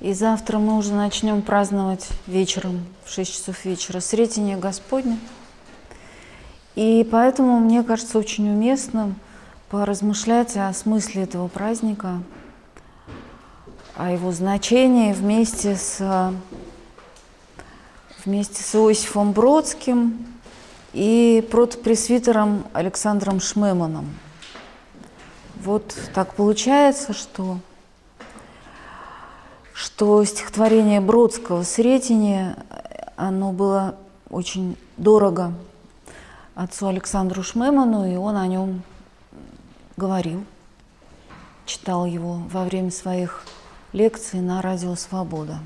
и завтра мы уже начнем праздновать вечером, в 6 часов вечера, Сретение Господне. И поэтому, мне кажется, очень уместным поразмышлять о смысле этого праздника, о его значении вместе с Иосифом Бродским и протопресвитером Александром Шмеманом. Вот так получается, что стихотворение Бродского «Сретение», оно было очень дорого отцу Александру Шмеману, и он о нем говорил, читал его во время своих лекций на радио «Свобода».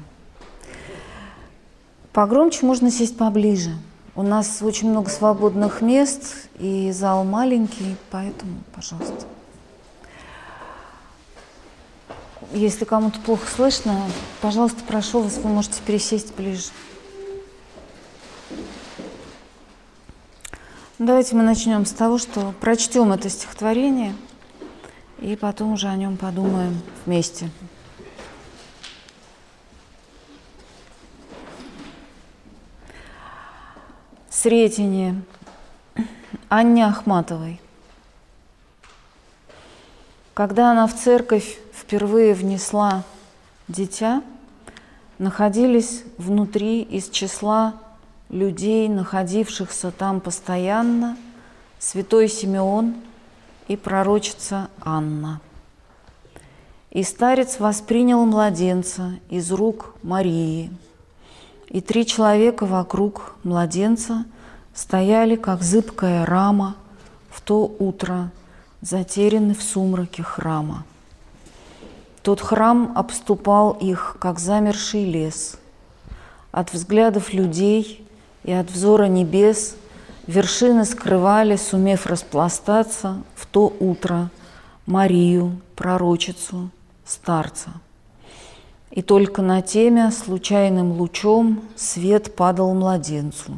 Погромче можно сесть поближе. У нас очень много свободных мест, и зал маленький, поэтому, пожалуйста. Если кому-то плохо слышно, пожалуйста, прошу вас, вы можете пересесть ближе. Давайте мы начнем с того, что прочтем это стихотворение, и потом уже о нем подумаем вместе. Сретение Анне Ахматовой. Когда она в церковь впервые внесла дитя, находились внутри из числа людей, находившихся там постоянно, святой Симеон и пророчица Анна. И старец воспринял младенца из рук Марии, и три человека вокруг младенца стояли, как зыбкая рама, в то утро, затеряны в сумраке храма. Тот храм обступал их, как замерший лес. От взглядов людей и от взора небес вершины скрывали, сумев распластаться в то утро, Марию, пророчицу, старца. И только на темя случайным лучом свет падал младенцу.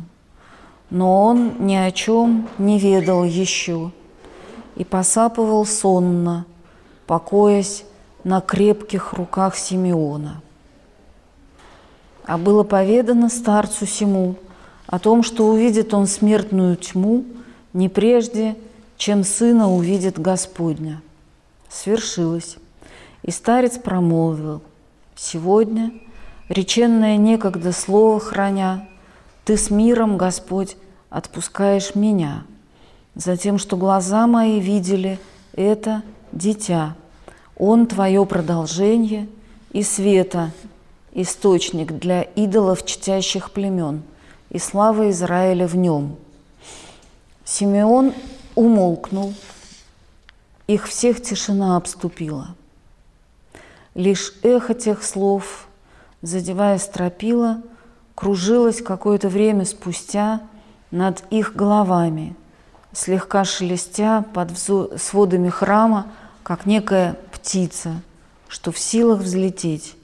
Но он ни о чем не ведал еще и посапывал сонно, покоясь на крепких руках Симеона. А было поведано старцу сему о том, что увидит он смертную тьму не прежде, чем сына увидит Господня. Свершилось, и старец промолвил: «Сегодня, реченное некогда слово храня, ты с миром, Господь, отпускаешь меня, за тем, что глаза мои видели это дитя. Он твое продолжение и света, источник для идолов чтящих племен, и слава Израиля в нем». Симеон умолкнул, их всех тишина обступила. Лишь эхо тех слов, задевая стропила, кружилось какое-то время спустя над их головами, слегка шелестя под сводами храма, как некая птица, что в силах взлететь,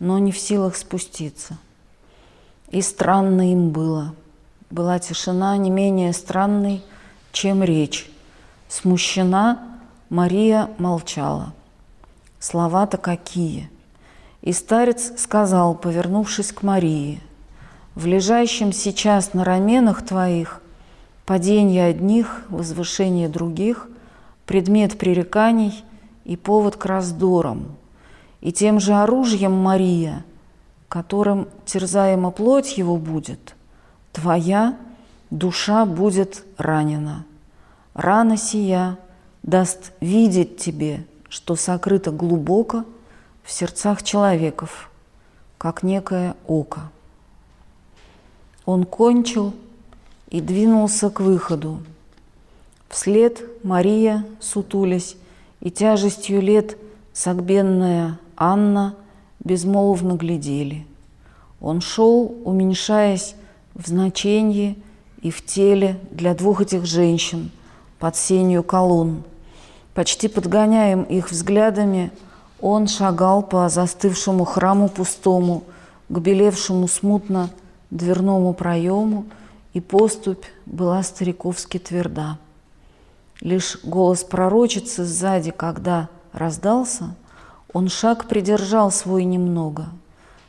но не в силах спуститься. И странно им было. Была тишина не менее странной, чем речь. Смущена, Мария молчала. Слова-то какие! И старец сказал, повернувшись к Марии: «В лежащем сейчас на раменах твоих падение одних, возвышение других, предмет пререканий и повод к раздорам. И тем же оружием, Мария, которым терзаема плоть его будет, твоя душа будет ранена. Рана сия даст видеть тебе, что сокрыто глубоко в сердцах человеков, как некое око». Он кончил и двинулся к выходу. Вслед Мария, сутулясь, и тяжестью лет согбенная Анна безмолвно глядели. Он шел, уменьшаясь в значении и в теле для двух этих женщин под сенью колонн. Почти подгоняем их взглядами, он шагал по застывшему храму пустому, к белевшему смутно дверному проему, и поступь была стариковски тверда. Лишь голос пророчицы сзади, когда раздался, он шаг придержал свой немного.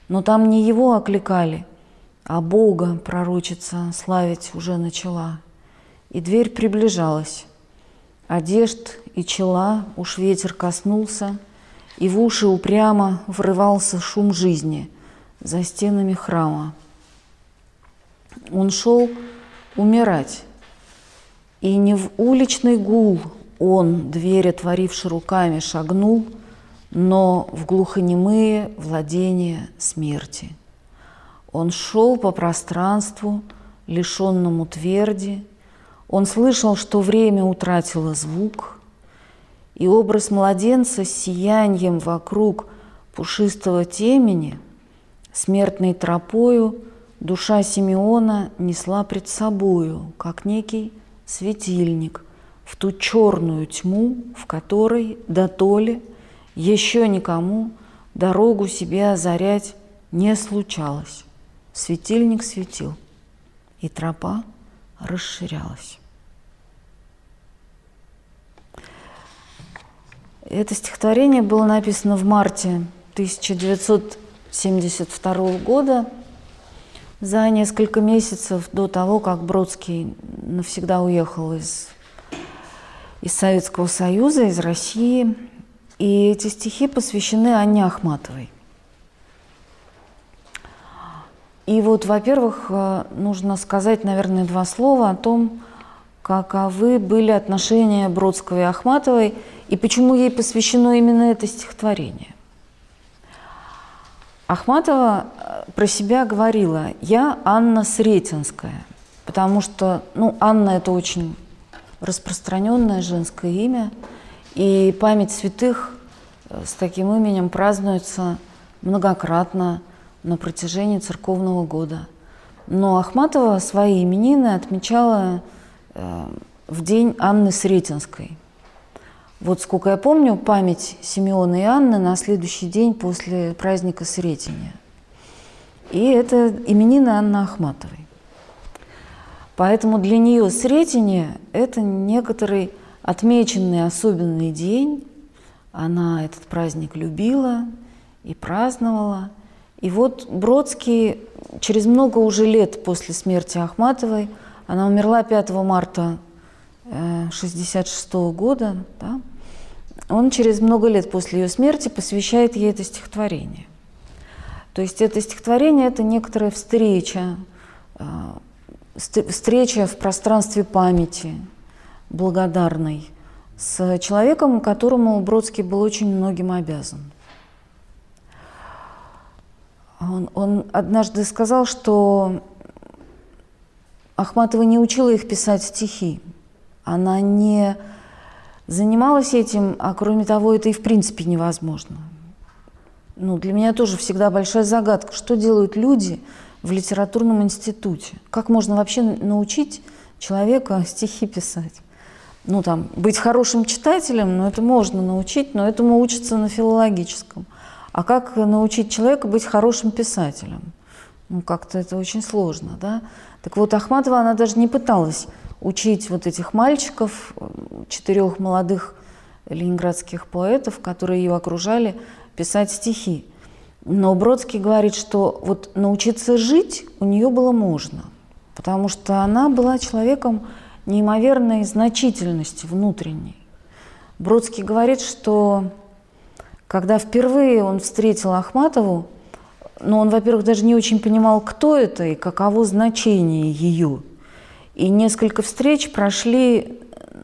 Но там не его окликали, а Бога пророчица славить уже начала. И дверь приближалась. Одежд и чела уж ветер коснулся, и в уши упрямо врывался шум жизни за стенами храма. Он шел умирать, и не в уличный гул он, дверь отворивши руками, шагнул, но в глухонемые владения смерти. Он шел по пространству, лишенному тверди, он слышал, что время утратило звук, и образ младенца с сиянием вокруг пушистого темени, смертной тропою, душа Симеона несла пред собою, как некий светильник, в ту черную тьму, в которой дотоле еще никому дорогу себе озарять не случалось. Светильник светил, и тропа расширялась. Это стихотворение было написано в марте 1972 года, за несколько месяцев до того, как Бродский навсегда уехал из Советского Союза, из России. И эти стихи посвящены Анне Ахматовой. И вот, во-первых, нужно сказать, наверное, два слова о том, каковы были отношения Бродского и Ахматовой, и почему ей посвящено именно это стихотворение. Ахматова про себя говорила: «Я Анна Сретенская», потому что, Анна – это очень распространенное женское имя, и память святых с таким именем празднуется многократно на протяжении церковного года. Но Ахматова свои именины отмечала в день Анны Сретенской. Вот, сколько я помню, память Симеона и Анны на следующий день после праздника Сретения. И это именины Анны Ахматовой. Поэтому для нее Сретение – это некоторый отмеченный особенный день. Она этот праздник любила и праздновала. И вот Бродский через много уже лет после смерти Ахматовой, она умерла 5 марта 1966 года, да? Он через много лет после ее смерти посвящает ей это стихотворение. То есть это стихотворение – это некоторая встреча в пространстве памяти, благодарной, с человеком, которому Бродский был очень многим обязан. Он однажды сказал, что Ахматова не учила их писать стихи. Она не занималась этим, а кроме того, это и в принципе невозможно. Для меня тоже всегда большая загадка, что делают люди в литературном институте. Как можно вообще научить человека стихи писать? Быть хорошим читателем, это можно научить, но этому учатся на филологическом. А как научить человека быть хорошим писателем? Как-то это очень сложно, да? Так вот, Ахматова, она даже не пыталась учить вот этих мальчиков, 4 молодых ленинградских поэтов, которые ее окружали, писать стихи. Но Бродский говорит, что вот научиться жить у нее было можно, потому что она была человеком неимоверной значительности внутренней. Бродский говорит, что когда впервые он встретил Ахматову, он, во-первых, даже не очень понимал, кто это и каково значение ее. И несколько встреч прошли,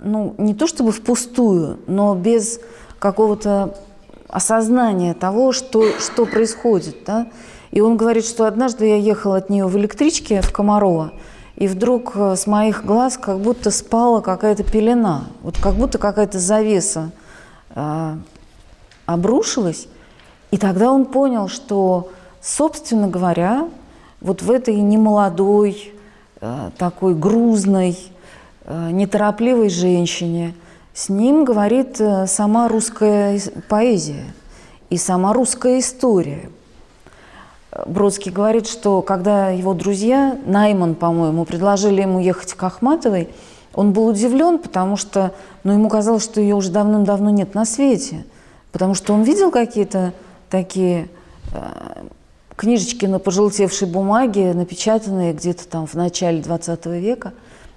не то чтобы впустую, но без какого-то осознания того, что происходит. Да? И он говорит, что однажды я ехала от нее в электричке в Комарово, и вдруг с моих глаз как будто спала какая-то пелена, как будто какая-то завеса обрушилась. И тогда он понял, что Собственно говоря, вот в этой немолодой, такой грузной, неторопливой женщине с ним говорит сама русская поэзия и сама русская история. Бродский говорит, что когда его друзья, Найман, по-моему, предложили ему ехать к Ахматовой, он был удивлен, потому что ему казалось, что ее уже давным-давно нет на свете, потому что он видел какие-то такие книжечки на пожелтевшей бумаге, напечатанные где-то там в начале XX века.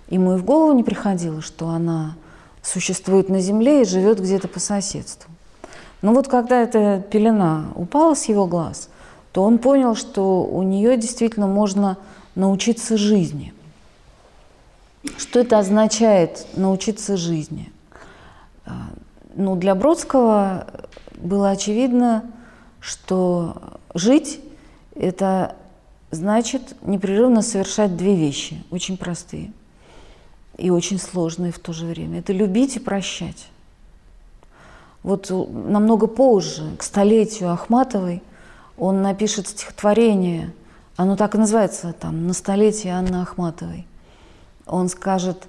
Ему и в голову не приходило, что она существует на земле и живет где-то по соседству. Но вот когда эта пелена упала с его глаз, то он понял, что у нее действительно можно научиться жизни. Что это означает научиться жизни? Ну, для Бродского было очевидно, что жить – это значит непрерывно совершать две вещи, очень простые и очень сложные в то же время. Это любить и прощать. Вот намного позже, к столетию Ахматовой, он напишет стихотворение, оно так и называется, там, «На столетие Анны Ахматовой». Он скажет: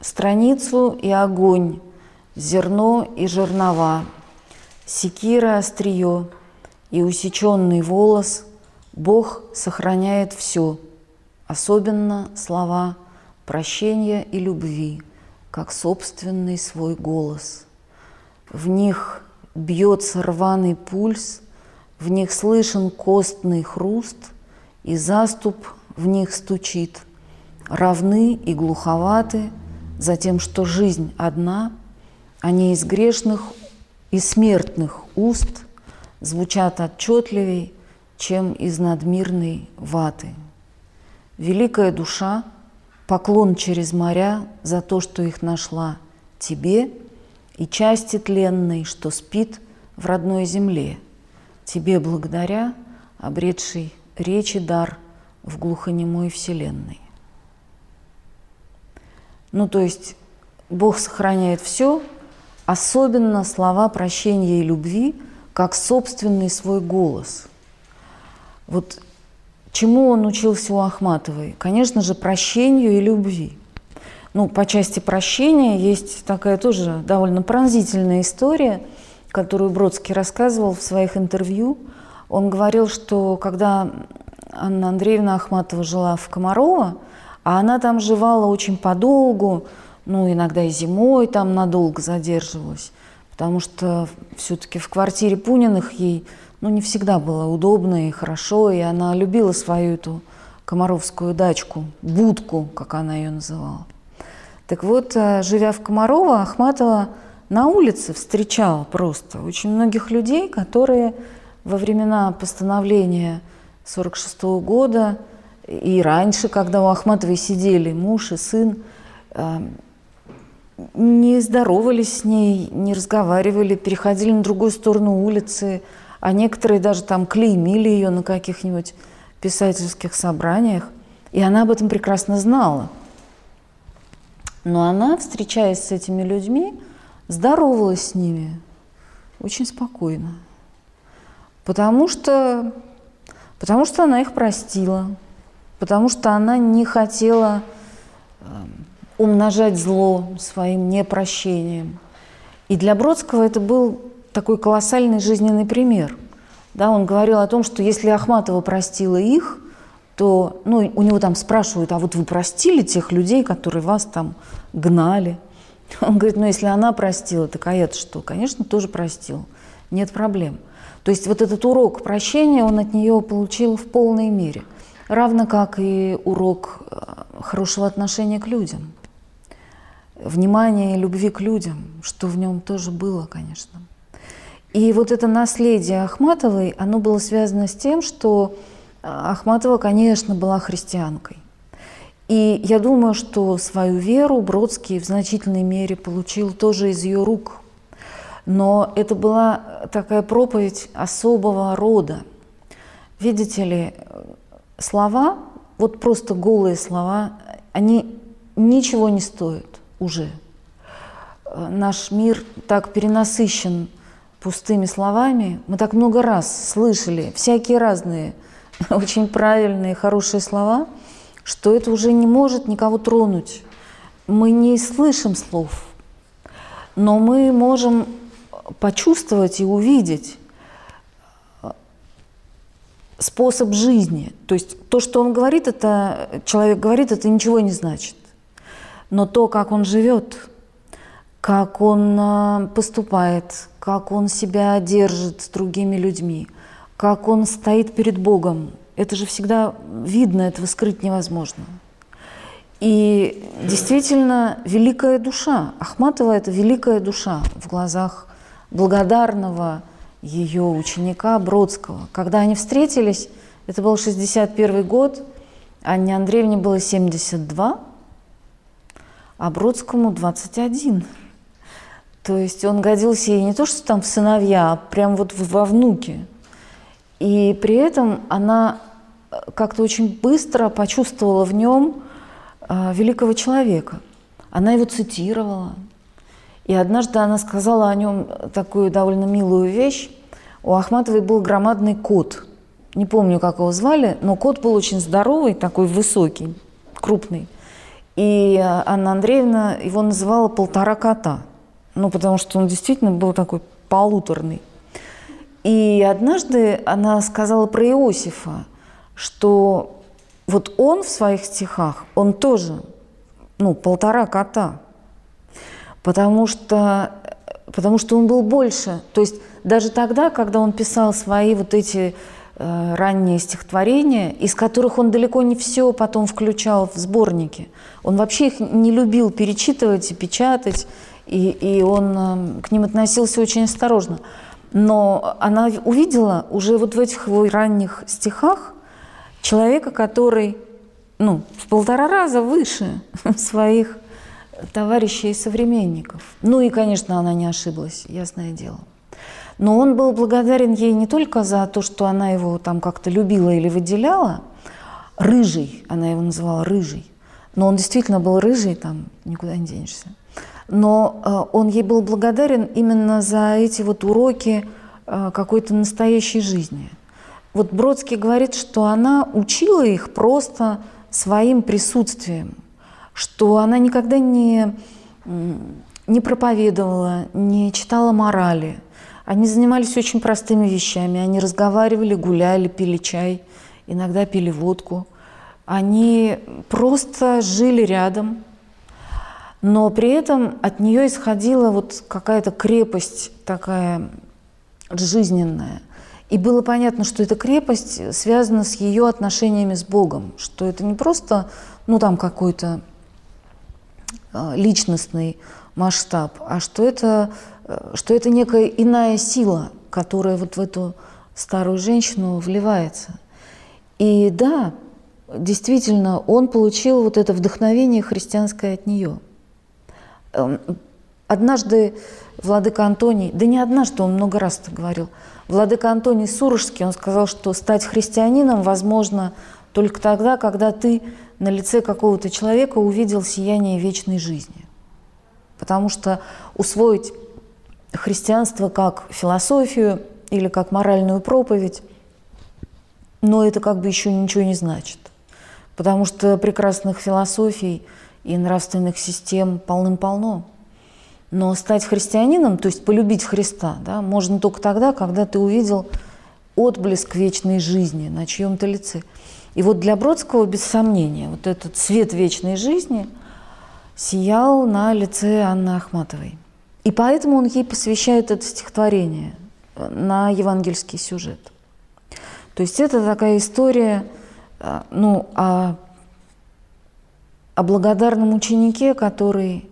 «Страницу и огонь, зерно и жернова, секира, острие и усеченный волос, Бог сохраняет все, особенно слова прощения и любви, как собственный свой голос. В них бьется рваный пульс, в них слышен костный хруст, и заступ в них стучит. Равны и глуховаты за тем, что жизнь одна, они из грешных и смертных уст звучат отчетливей, чем из надмирной ваты. Великая душа, поклон через моря за то, что их нашла тебе, и части тленной, что спит в родной земле, тебе благодаря, обретший речи дар в глухонемой вселенной». Ну, то есть Бог сохраняет все, особенно слова прощения и любви, как собственный свой голос. Вот чему он учился у Ахматовой? Конечно же, прощению и любви. Ну, по части прощения есть такая тоже довольно пронзительная история, которую Бродский рассказывал в своих интервью. Он говорил, что когда Анна Андреевна Ахматова жила в Комарово, а она там жевала очень подолгу, ну, иногда и зимой там надолго задерживалась, потому что все-таки в квартире Пуниных ей не всегда было удобно и хорошо, и она любила свою эту комаровскую дачку, будку, как она ее называла. Так вот, живя в Комарово, Ахматова на улице встречала просто очень многих людей, которые во времена постановления 1946 года и раньше, когда у Ахматовой сидели муж и сын, не здоровались с ней, не разговаривали, переходили на другую сторону улицы, а некоторые даже там клеймили ее на каких-нибудь писательских собраниях. И она об этом прекрасно знала. Но она, встречаясь с этими людьми, здоровалась с ними очень спокойно, потому что она их простила, потому что она не хотела умножать зло своим непрощением. И для Бродского это был такой колоссальный жизненный пример. Да, он говорил о том, что если Ахматова простила их, то, у него там спрашивают: а вот вы простили тех людей, которые вас там гнали? Он говорит: если она простила, так а это что? Конечно, тоже простил, нет проблем. То есть вот этот урок прощения он от нее получил в полной мере, равно как и урок хорошего отношения к людям, внимания и любви к людям, что в нем тоже было, конечно. И вот это наследие Ахматовой, оно было связано с тем, что Ахматова, конечно, была христианкой. И я думаю, что свою веру Бродский в значительной мере получил тоже из ее рук. Но это была такая проповедь особого рода. Видите ли, слова, вот просто голые слова, они ничего не стоят уже. Наш мир так перенасыщен пустыми словами. Мы так много раз слышали всякие разные, очень правильные, хорошие слова, что это уже не может никого тронуть. Мы не слышим слов, но мы можем почувствовать и увидеть способ жизни. То есть то, что он говорит, это человек говорит, это ничего не значит. Но то, как он живет, как он поступает, как он себя держит с другими людьми, как он стоит перед Богом, это же всегда видно, этого скрыть невозможно. И действительно, великая душа, Ахматова – это великая душа в глазах благодарного ее ученика Бродского. Когда они встретились, это был 61 год, Анне Андреевне было 72, а Бродскому 21. То есть он годился ей не то что там в сыновья, а прям вот во внуки. И при этом она как-то очень быстро почувствовала в нем великого человека. Она его цитировала. И однажды она сказала о нем такую довольно милую вещь. У Ахматовой был громадный кот. Не помню, как его звали, но кот был очень здоровый, такой высокий, крупный. И Анна Андреевна его называла «полтора кота». Ну, потому что он действительно был такой полуторный. И однажды она сказала про Иосифа, что вот он в своих стихах, он тоже, ну, полтора кота, потому что он был больше. То есть даже тогда, когда он писал свои вот эти ранние стихотворения, из которых он далеко не все потом включал в сборники, он вообще их не любил перечитывать и печатать, и он к ним относился очень осторожно. Но она увидела уже вот в этих его ранних стихах человека, который, ну, в полтора раза выше своих товарищей и современников. Ну и, конечно, она не ошиблась, ясное дело. Но он был благодарен ей не только за то, что она его там как-то любила или выделяла. Рыжий, она его называла рыжий. Но он действительно был рыжий, там никуда не денешься. Но он ей был благодарен именно за эти вот уроки какой-то настоящей жизни. Вот Бродский говорит, что она учила их просто своим присутствием, что она никогда не проповедовала, не читала морали. Они занимались очень простыми вещами. Они разговаривали, гуляли, пили чай, иногда пили водку. Они просто жили рядом, но при этом от нее исходила вот какая-то крепость такая жизненная. И было понятно, что эта крепость связана с ее отношениями с Богом, что это не просто, ну, там какой-то личностный масштаб, а что это некая иная сила, которая вот в эту старую женщину вливается. И да, действительно, он получил вот это вдохновение христианское от нее. Однажды владыка Антоний, да не однажды, он много раз это говорил, владыка Антоний Сурожский, он сказал, что стать христианином возможно только тогда, когда ты на лице какого-то человека увидел сияние вечной жизни. Потому что усвоить христианство как философию или как моральную проповедь, но это как бы еще ничего не значит. Потому что прекрасных философий и нравственных систем полным-полно. Но стать христианином, то есть полюбить Христа, да, можно только тогда, когда ты увидел отблеск вечной жизни на чьем-то лице. И вот для Бродского, без сомнения, вот этот свет вечной жизни сиял на лице Анны Ахматовой. И поэтому он ей посвящает это стихотворение на евангельский сюжет. То есть это такая история, ну, о благодарном ученике, который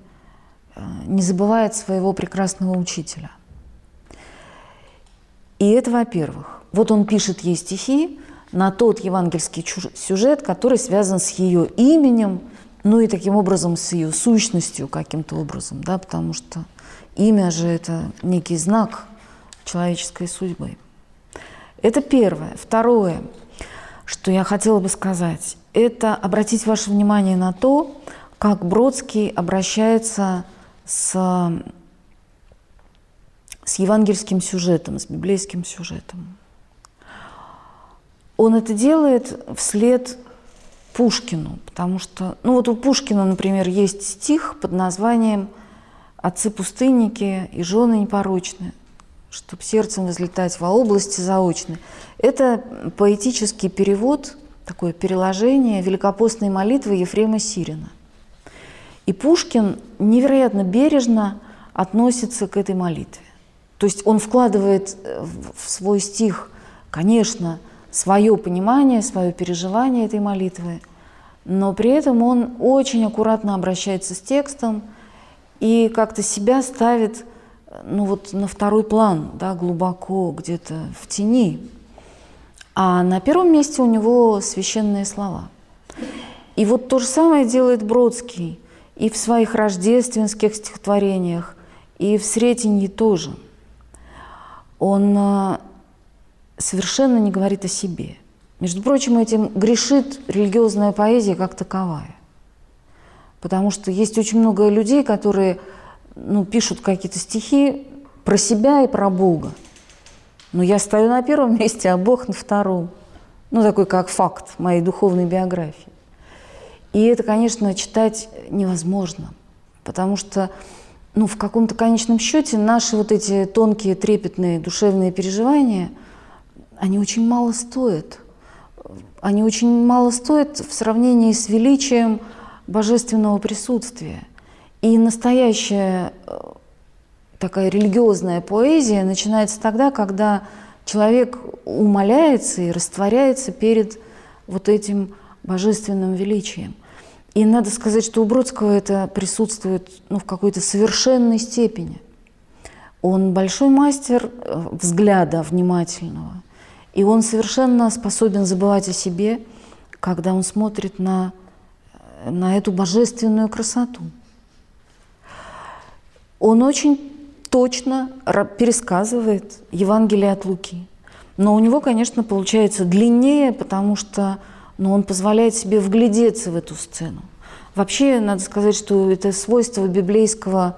не забывает своего прекрасного учителя. И это, во-первых, вот он пишет ей стихи на тот евангельский сюжет, который связан с ее именем, ну и таким образом с ее сущностью каким-то образом, да, потому что имя же – это некий знак человеческой судьбы. Это первое. Второе, что я хотела бы сказать, это обратить ваше внимание на то, как Бродский обращается с с евангельским сюжетом, с библейским сюжетом. Он это делает вслед Пушкину, потому что... Ну вот у Пушкина, например, есть стих под названием «Отцы-пустынники и жены непорочны, чтоб сердцем возлетать во области заочны». Это поэтический перевод, такое переложение великопостной молитвы Ефрема Сирина. И Пушкин невероятно бережно относится к этой молитве. То есть он вкладывает в свой стих, конечно, свое понимание, свое переживание этой молитвы, но при этом он очень аккуратно обращается с текстом и как-то себя ставит, ну вот, на второй план, да, глубоко где-то в тени. А на первом месте у него священные слова. И вот то же самое делает Бродский и в своих рождественских стихотворениях, и в «Сретении» тоже. Он совершенно не говорит о себе. Между прочим, этим грешит религиозная поэзия как таковая. Потому что есть очень много людей, которые, ну, пишут какие-то стихи про себя и про Бога. Но я стою на первом месте, а Бог на втором. Ну, такой как факт моей духовной биографии. И это, конечно, читать невозможно, потому что, ну, в каком-то конечном счете наши вот эти тонкие, трепетные душевные переживания, они очень мало стоят. Они очень мало стоят в сравнении с величием божественного присутствия. И настоящая такая религиозная поэзия начинается тогда, когда человек умоляется и растворяется перед вот этим божественным величием. И надо сказать, что у Бродского это присутствует, ну, в какой-то совершенной степени. Он большой мастер взгляда внимательного, и он совершенно способен забывать о себе, когда он смотрит на эту божественную красоту. Он очень точно пересказывает Евангелие от Луки. Но у него, конечно, получается длиннее, потому что, но он позволяет себе вглядеться в эту сцену. Вообще, надо сказать, что это свойство библейского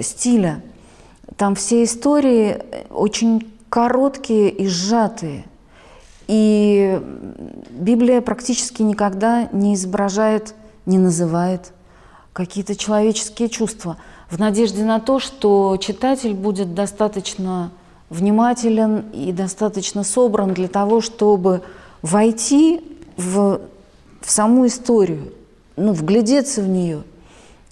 стиля. Там все истории очень короткие и сжатые. И Библия практически никогда не изображает, не называет какие-то человеческие чувства, в надежде на то, что читатель будет достаточно внимателен и достаточно собран для того, чтобы войти в саму историю, ну, вглядеться в нее,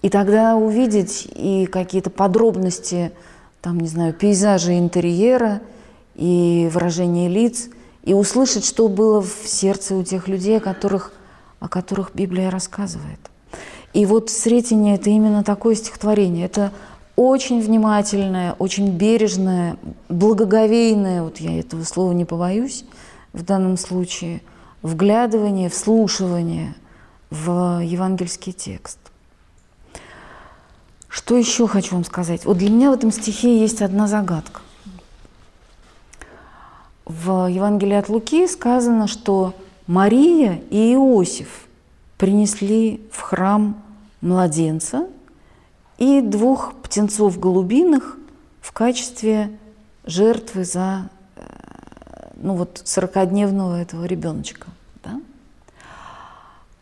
и тогда увидеть и какие-то подробности, там, не знаю, пейзажи интерьера, и выражение лиц, и услышать, что было в сердце у тех людей, о которых Библия рассказывает. И вот «Сретение» — это именно такое стихотворение. Это очень внимательное, очень бережное, благоговейное, вот я этого слова не побоюсь в данном случае, вглядывание, вслушивание в евангельский текст. Что еще хочу вам сказать? Вот для меня в этом стихе есть одна загадка. В Евангелии от Луки сказано, что Мария и Иосиф принесли в храм младенца и двух птенцов голубиных в качестве жертвы за, ну вот, 40-дневного этого ребеночка. Да?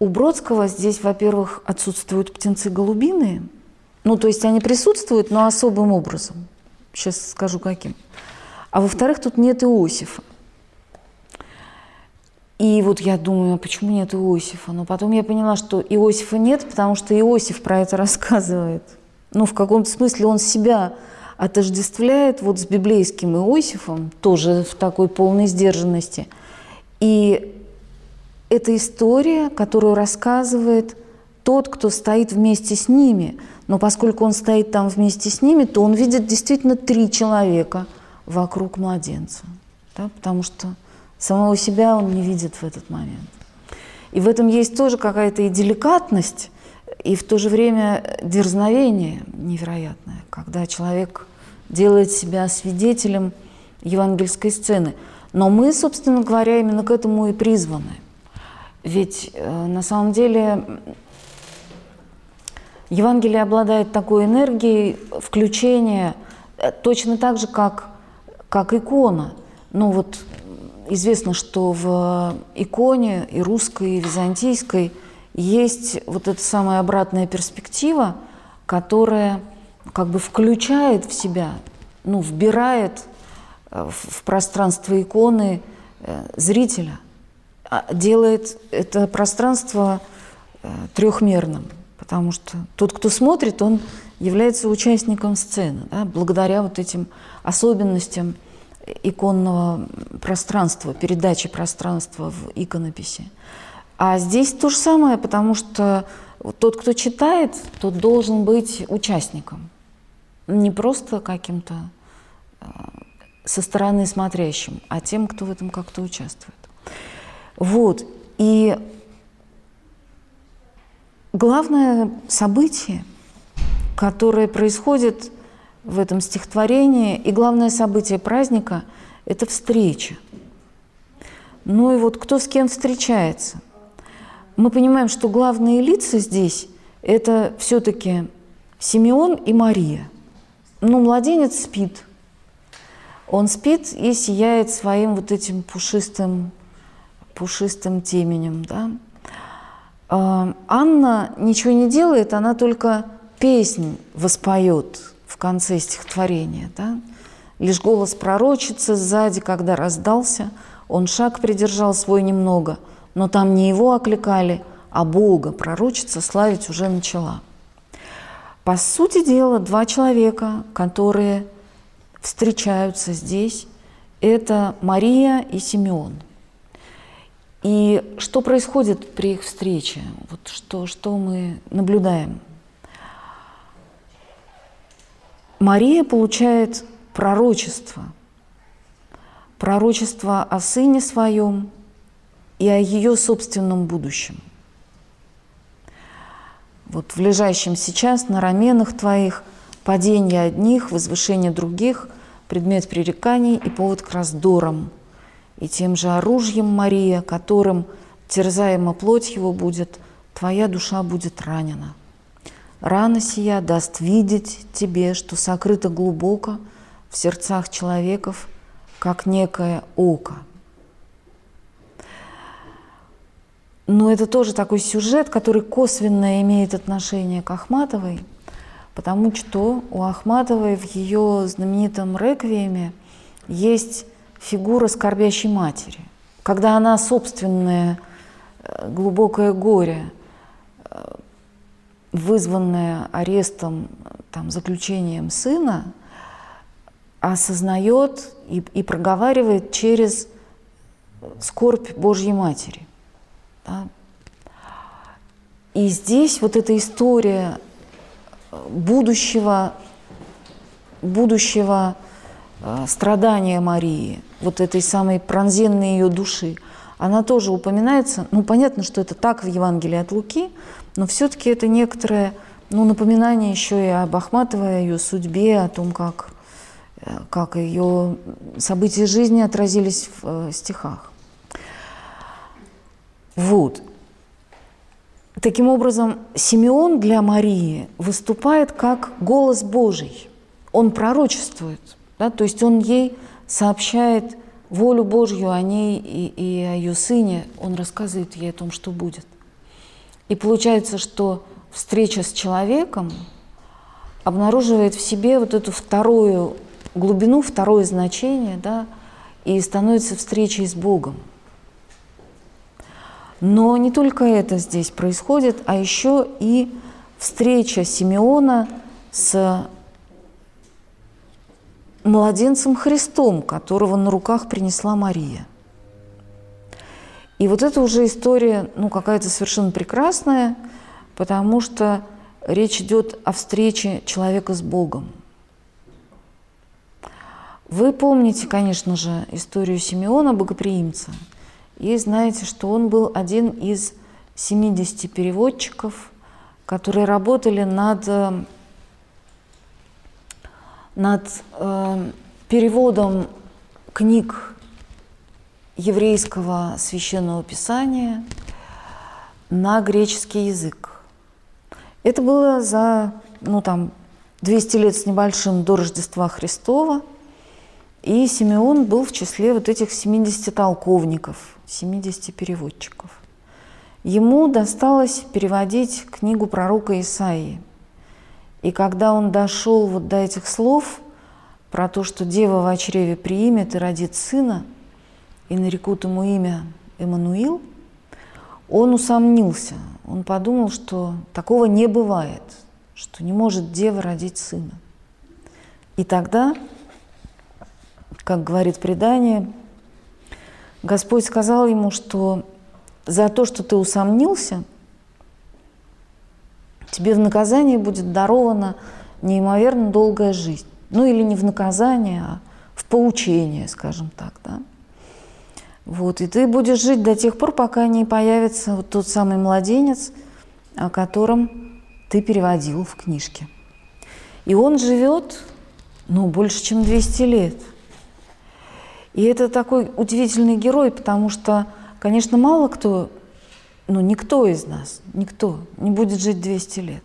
У Бродского здесь, во-первых, отсутствуют птенцы голубиные, ну, то есть они присутствуют, но особым образом. Сейчас скажу, каким. А во-вторых, тут нет Иосифа. И вот я думаю, а почему нет Иосифа? Но потом я поняла, что Иосифа нет, потому что Иосиф про это рассказывает. Ну, в каком-то смысле он себя отождествляет вот с библейским Иосифом, тоже в такой полной сдержанности. И это история, которую рассказывает тот, кто стоит вместе с ними. Но поскольку он стоит там вместе с ними, то он видит действительно три человека вокруг младенца. Да? Потому что самого себя он не видит в этот момент. И в этом есть тоже какая-то и деликатность, и в то же время дерзновение невероятное, когда человек делает себя свидетелем евангельской сцены. Но мы, собственно говоря, именно к этому и призваны. Ведь на самом деле... Евангелие обладает такой энергией включения Точно так же, как икона. Но вот известно, что в иконе и русской, и византийской есть вот эта самая обратная перспектива, которая как бы включает в себя, ну, вбирает в пространство иконы зрителя, делает это пространство трехмерным, потому что тот, кто смотрит, он является участником сцены, да, благодаря вот этим особенностям иконного пространства, передачи пространства в иконописи. А здесь то же самое, потому что тот, кто читает, тот должен быть участником, не просто каким-то со стороны смотрящим, а тем, кто в этом как-то участвует. Вот. И главное событие, которое происходит в этом стихотворении, и главное событие праздника – это встреча. Ну и вот кто с кем встречается. Мы понимаем, что главные лица здесь – это все-таки Симеон и Мария. Но младенец спит. Он спит и сияет своим вот этим пушистым теменем. Да? Анна ничего не делает, она только песнь воспоет в конце стихотворения. Да? Лишь голос пророчицы сзади, когда раздался, он шаг придержал свой немного, но там не его окликали, а Бога пророчица славить уже начала. По сути дела, два человека, которые встречаются здесь, это Мария и Симеон. И что происходит при их встрече? Вот что мы наблюдаем? Мария получает пророчество. Пророчество о сыне своем и о ее собственном будущем. Вот в лежащем сейчас на раменах твоих падение одних, возвышение других, предмет пререканий и повод к раздорам. И тем же оружием, Мария, которым терзаема плоть его будет, твоя душа будет ранена. Рана сия даст видеть тебе, что сокрыто глубоко в сердцах человеков, как некое око. Но это тоже такой сюжет, который косвенно имеет отношение к Ахматовой, потому что у Ахматовой в ее знаменитом реквиеме есть фигура скорбящей матери. Когда она собственное глубокое горе, вызванное арестом, там, заключением сына, осознает и проговаривает через скорбь Божьей Матери. Да? И здесь вот эта история будущего страдания Марии, вот этой самой пронзенной ее души, она тоже упоминается. Ну, понятно, что это так в Евангелии от Луки, но все-таки это некоторое, ну, напоминание еще и об Ахматовой, о ее судьбе, о том, как ее события жизни отразились в стихах. Вот. Таким образом, Симеон для Марии выступает как голос Божий. Он пророчествует, да? То есть он ей сообщает волю Божью о ней и о ее сыне. Он рассказывает ей о том, что будет. И получается, что встреча с человеком обнаруживает в себе вот эту вторую глубину, второе значение, да, и становится встречей с Богом. Но не только это здесь происходит, а еще и встреча Симеона с младенцем Христом, которого на руках принесла Мария. И вот это уже история, ну, какая-то совершенно прекрасная, потому что речь идет о встрече человека с Богом. Вы помните, конечно же, историю Симеона Богоприимца, и знаете, что он был один из 70 переводчиков, которые работали над переводом книг еврейского священного писания на греческий язык. Это было за, ну, там, 200 лет с небольшим до Рождества Христова, и Симеон был в числе вот этих 70 толковников, 70 переводчиков. Ему досталось переводить книгу пророка Исаии. И когда он дошел вот до этих слов про то, что дева во чреве приимет и родит сына, и нарекут ему имя Эммануил, он усомнился. Он подумал, что такого не бывает, что не может дева родить сына. И тогда, как говорит предание, Господь сказал ему, что за то, что ты усомнился, тебе в наказание будет дарована неимоверно долгая жизнь. Ну или не в наказание, а в поучение, скажем так. Да? Вот, и ты будешь жить до тех пор, пока не появится вот тот самый младенец, о котором ты переводил в книжке. И он живет, ну, больше, чем 200 лет. И это такой удивительный герой, потому что, конечно, мало кто, ну, никто из нас, никто не будет жить 200 лет.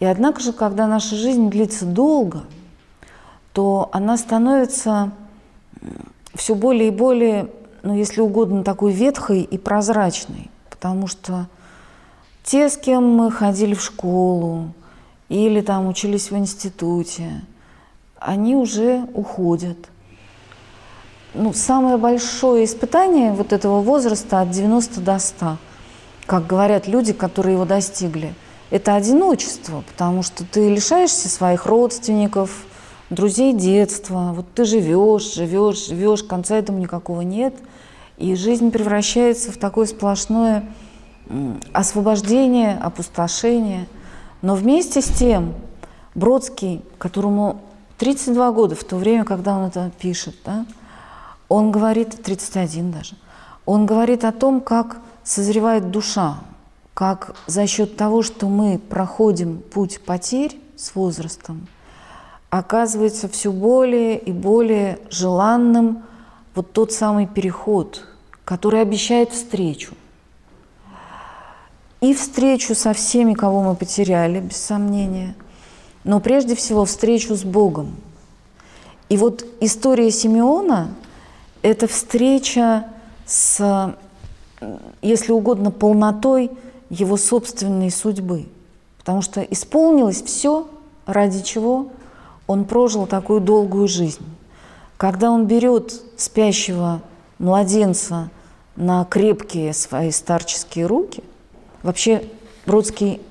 И однако же, когда наша жизнь длится долго, то она становится все более и более, ну, если угодно, такой ветхой и прозрачной. Потому что те, с кем мы ходили в школу или там учились в институте, они уже уходят. Ну, самое большое испытание вот этого возраста от 90 до 100, как говорят люди, которые его достигли, это одиночество, потому что ты лишаешься своих родственников, друзей детства. Вот ты живешь, живешь, живешь, конца этому никакого нет. И жизнь превращается в такое сплошное освобождение, опустошение. Но вместе с тем Бродский, которому 32 года в то время, когда он это пишет, да, он говорит, 31 даже, он говорит о том, как созревает душа, как за счет того, что мы проходим путь потерь с возрастом, оказывается все более и более желанным вот тот самый переход, который обещает встречу. И встречу со всеми, кого мы потеряли, без сомнения, но прежде всего встречу с Богом. И вот история Симеона – это встреча с, если угодно, полнотой его собственной судьбы. Потому что исполнилось все, ради чего он прожил такую долгую жизнь. Когда он берет спящего младенца на крепкие свои старческие руки, вообще Бродский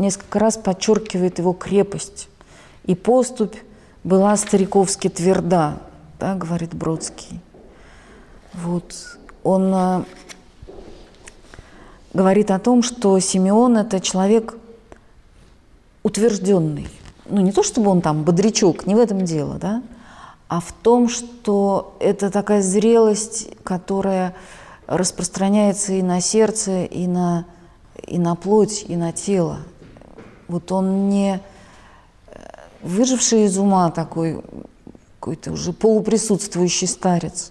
несколько раз подчеркивает его крепость. «И поступь была стариковски тверда», да, говорит Бродский. Вот. Он говорит о том, что Симеон – это человек утвержденный. Ну, не то чтобы он там бодрячок, не в этом дело, да, а в том, что это такая зрелость, которая распространяется и на сердце, и на плоть, и на тело. Вот он не выживший из ума такой какой-то уже полуприсутствующий старец,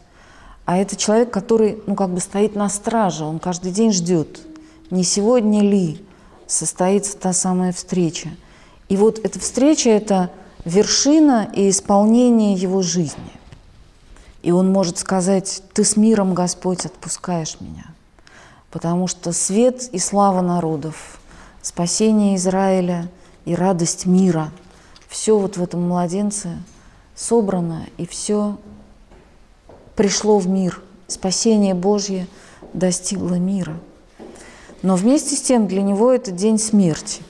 а это человек, который, ну, как бы стоит на страже, он каждый день ждет, не сегодня ли состоится та самая встреча. И вот эта встреча – это вершина и исполнение его жизни. И он может сказать: «Ты с миром, Господь, отпускаешь меня, потому что свет и слава народов, спасение Израиля и радость мира – все вот в этом младенце собрано, и все пришло в мир, спасение Божье достигло мира». Но вместе с тем для него это день смерти.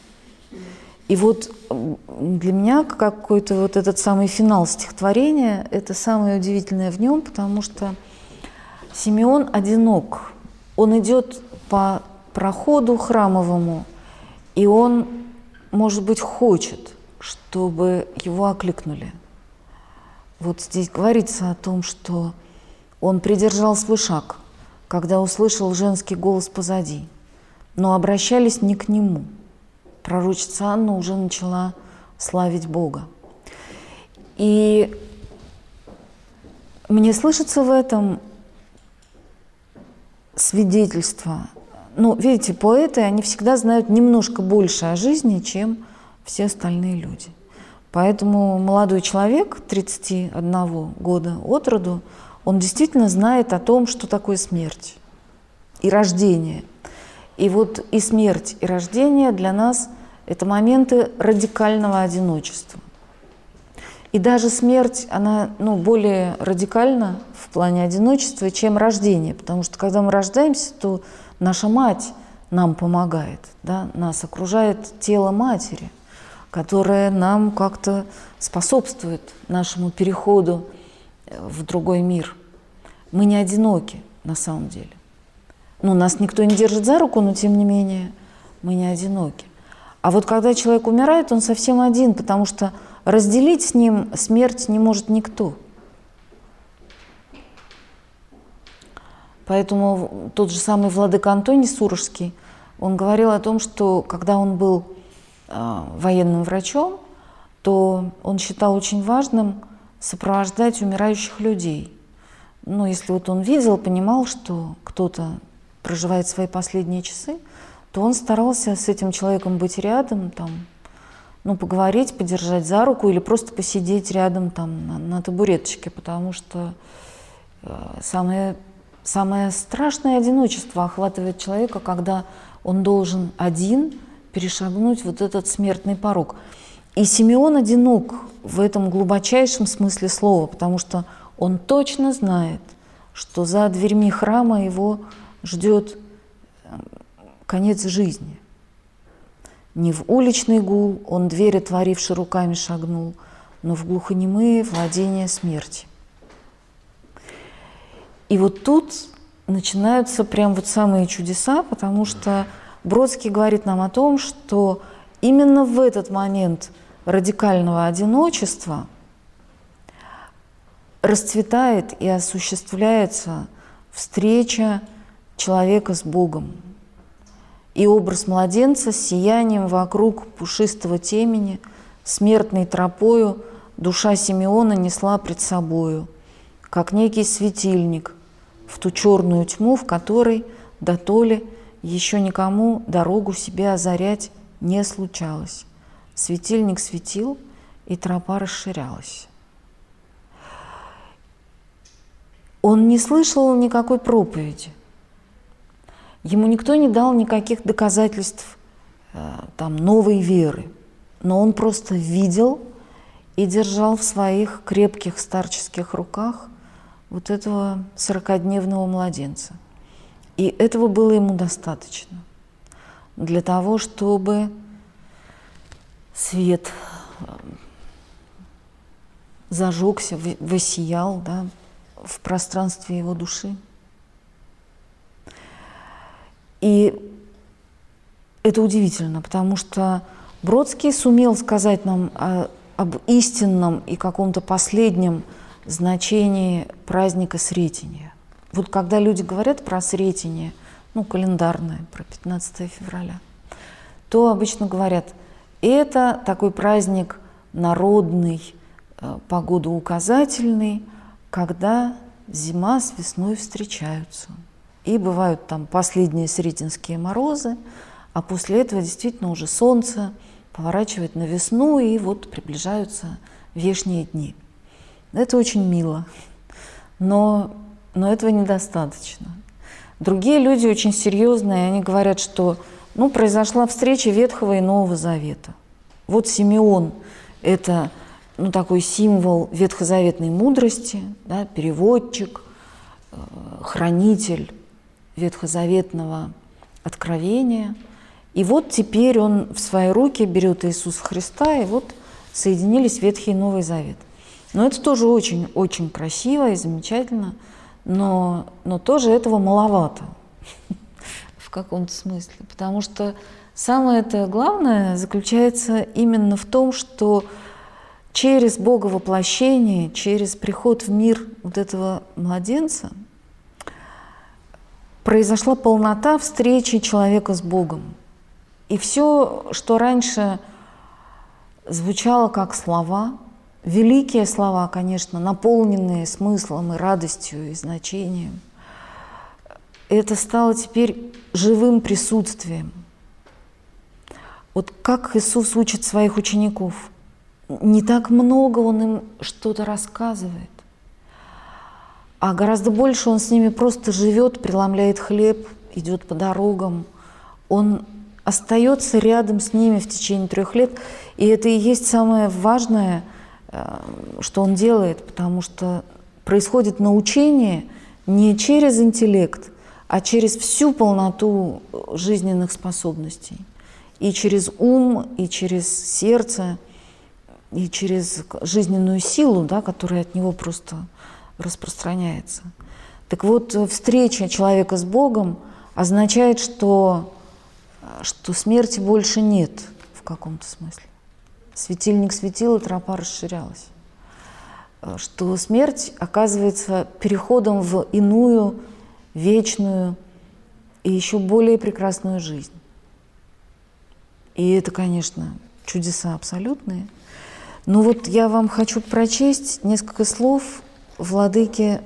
И вот для меня какой-то вот этот самый финал стихотворения – это самое удивительное в нем, потому что Симеон одинок. Он идет по проходу храмовому, и он, может быть, хочет, чтобы его окликнули. Вот здесь говорится о том, что он придержал свой шаг, когда услышал женский голос позади, но обращались не к нему. Пророчица Анна уже начала славить Бога. И мне слышится в этом свидетельство. Ну, видите, поэты, они всегда знают немножко больше о жизни, чем все остальные люди. Поэтому молодой человек 31 года от роду, он действительно знает о том, что такое смерть и рождение. И вот и смерть, и рождение для нас – это моменты радикального одиночества. И даже смерть, она более радикальна в плане одиночества, чем рождение. Потому что когда мы рождаемся, то наша мать нам помогает, да? Нас окружает тело матери, которое нам как-то способствует нашему переходу в другой мир. Мы не одиноки на самом деле. Ну, нас никто не держит за руку, но тем не менее мы не одиноки. А вот когда человек умирает, он совсем один, потому что разделить с ним смерть не может никто. Поэтому тот же самый владыка Антоний Сурожский, он говорил о том, что когда он был военным врачом, то он считал очень важным сопровождать умирающих людей. Ну, если вот он видел, понимал, что кто-то проживает свои последние часы, то он старался с этим человеком быть рядом, там, поговорить, подержать за руку или просто посидеть рядом там, на табуреточке, потому что самое страшное одиночество охватывает человека, когда он должен один перешагнуть вот этот смертный порог. И Симеон одинок в этом глубочайшем смысле слова, потому что он точно знает, что за дверьми храма его ждет конец жизни. Не в уличный гул он, дверь отворивши, руками шагнул, но в глухонемые владения смерти. И вот тут начинаются прям вот самые чудеса, потому что Бродский говорит нам о том, что именно в этот момент радикального одиночества расцветает и осуществляется встреча человека с Богом. И образ младенца с сиянием вокруг пушистого темени, смертной тропою душа Симеона несла пред собою, как некий светильник в ту черную тьму, в которой дотоле еще никому дорогу себе озарять не случалось. Светильник светил, и тропа расширялась. Он не слышал никакой проповеди. Ему никто не дал никаких доказательств новой веры, но он просто видел и держал в своих крепких старческих руках вот этого 40-дневного младенца. И этого было ему достаточно для того, чтобы свет зажегся, воссиял, да, в пространстве его души. И это удивительно, потому что Бродский сумел сказать нам об истинном и каком-то последнем значении праздника Сретения. Вот когда люди говорят про Сретение, календарное, про 15 февраля, то обычно говорят, это такой праздник народный, погодоуказательный, когда зима с весной встречаются. И бывают там последние сретенские морозы, а после этого действительно уже солнце поворачивает на весну, и вот приближаются вешние дни. Это очень мило, но этого недостаточно. Другие люди очень серьезные, они говорят, что произошла встреча Ветхого и Нового Завета. Вот Симеон – это такой символ ветхозаветной мудрости, да, переводчик, хранитель ветхозаветного откровения. И вот теперь он в свои руки берет Иисуса Христа, и вот соединились Ветхий и Новый Завет. Но это тоже очень-очень красиво и замечательно, но тоже этого маловато в каком-то смысле. Потому что самое-то главное заключается именно в том, что через Боговоплощение, через приход в мир вот этого младенца произошла полнота встречи человека с Богом. И все, что раньше звучало как слова, великие слова, конечно, наполненные смыслом и радостью, и значением, это стало теперь живым присутствием. Вот как Иисус учит своих учеников. не так много он им что-то рассказывает, а гораздо больше он с ними просто живет, преломляет хлеб, идет по дорогам. Он остается рядом с ними в течение 3 лет, и это и есть самое важное, что он делает, потому что происходит научение не через интеллект, а через всю полноту жизненных способностей. И через ум, и через сердце, и через жизненную силу, да, которая от него просто распространяется. Так вот, встреча человека с Богом означает, что смерти больше нет в каком-то смысле. Светильник светил, и тропа расширялась. Что смерть оказывается переходом в иную, вечную и еще более прекрасную жизнь. И это, конечно, чудеса абсолютные. Но вот я вам хочу прочесть несколько слов владыки,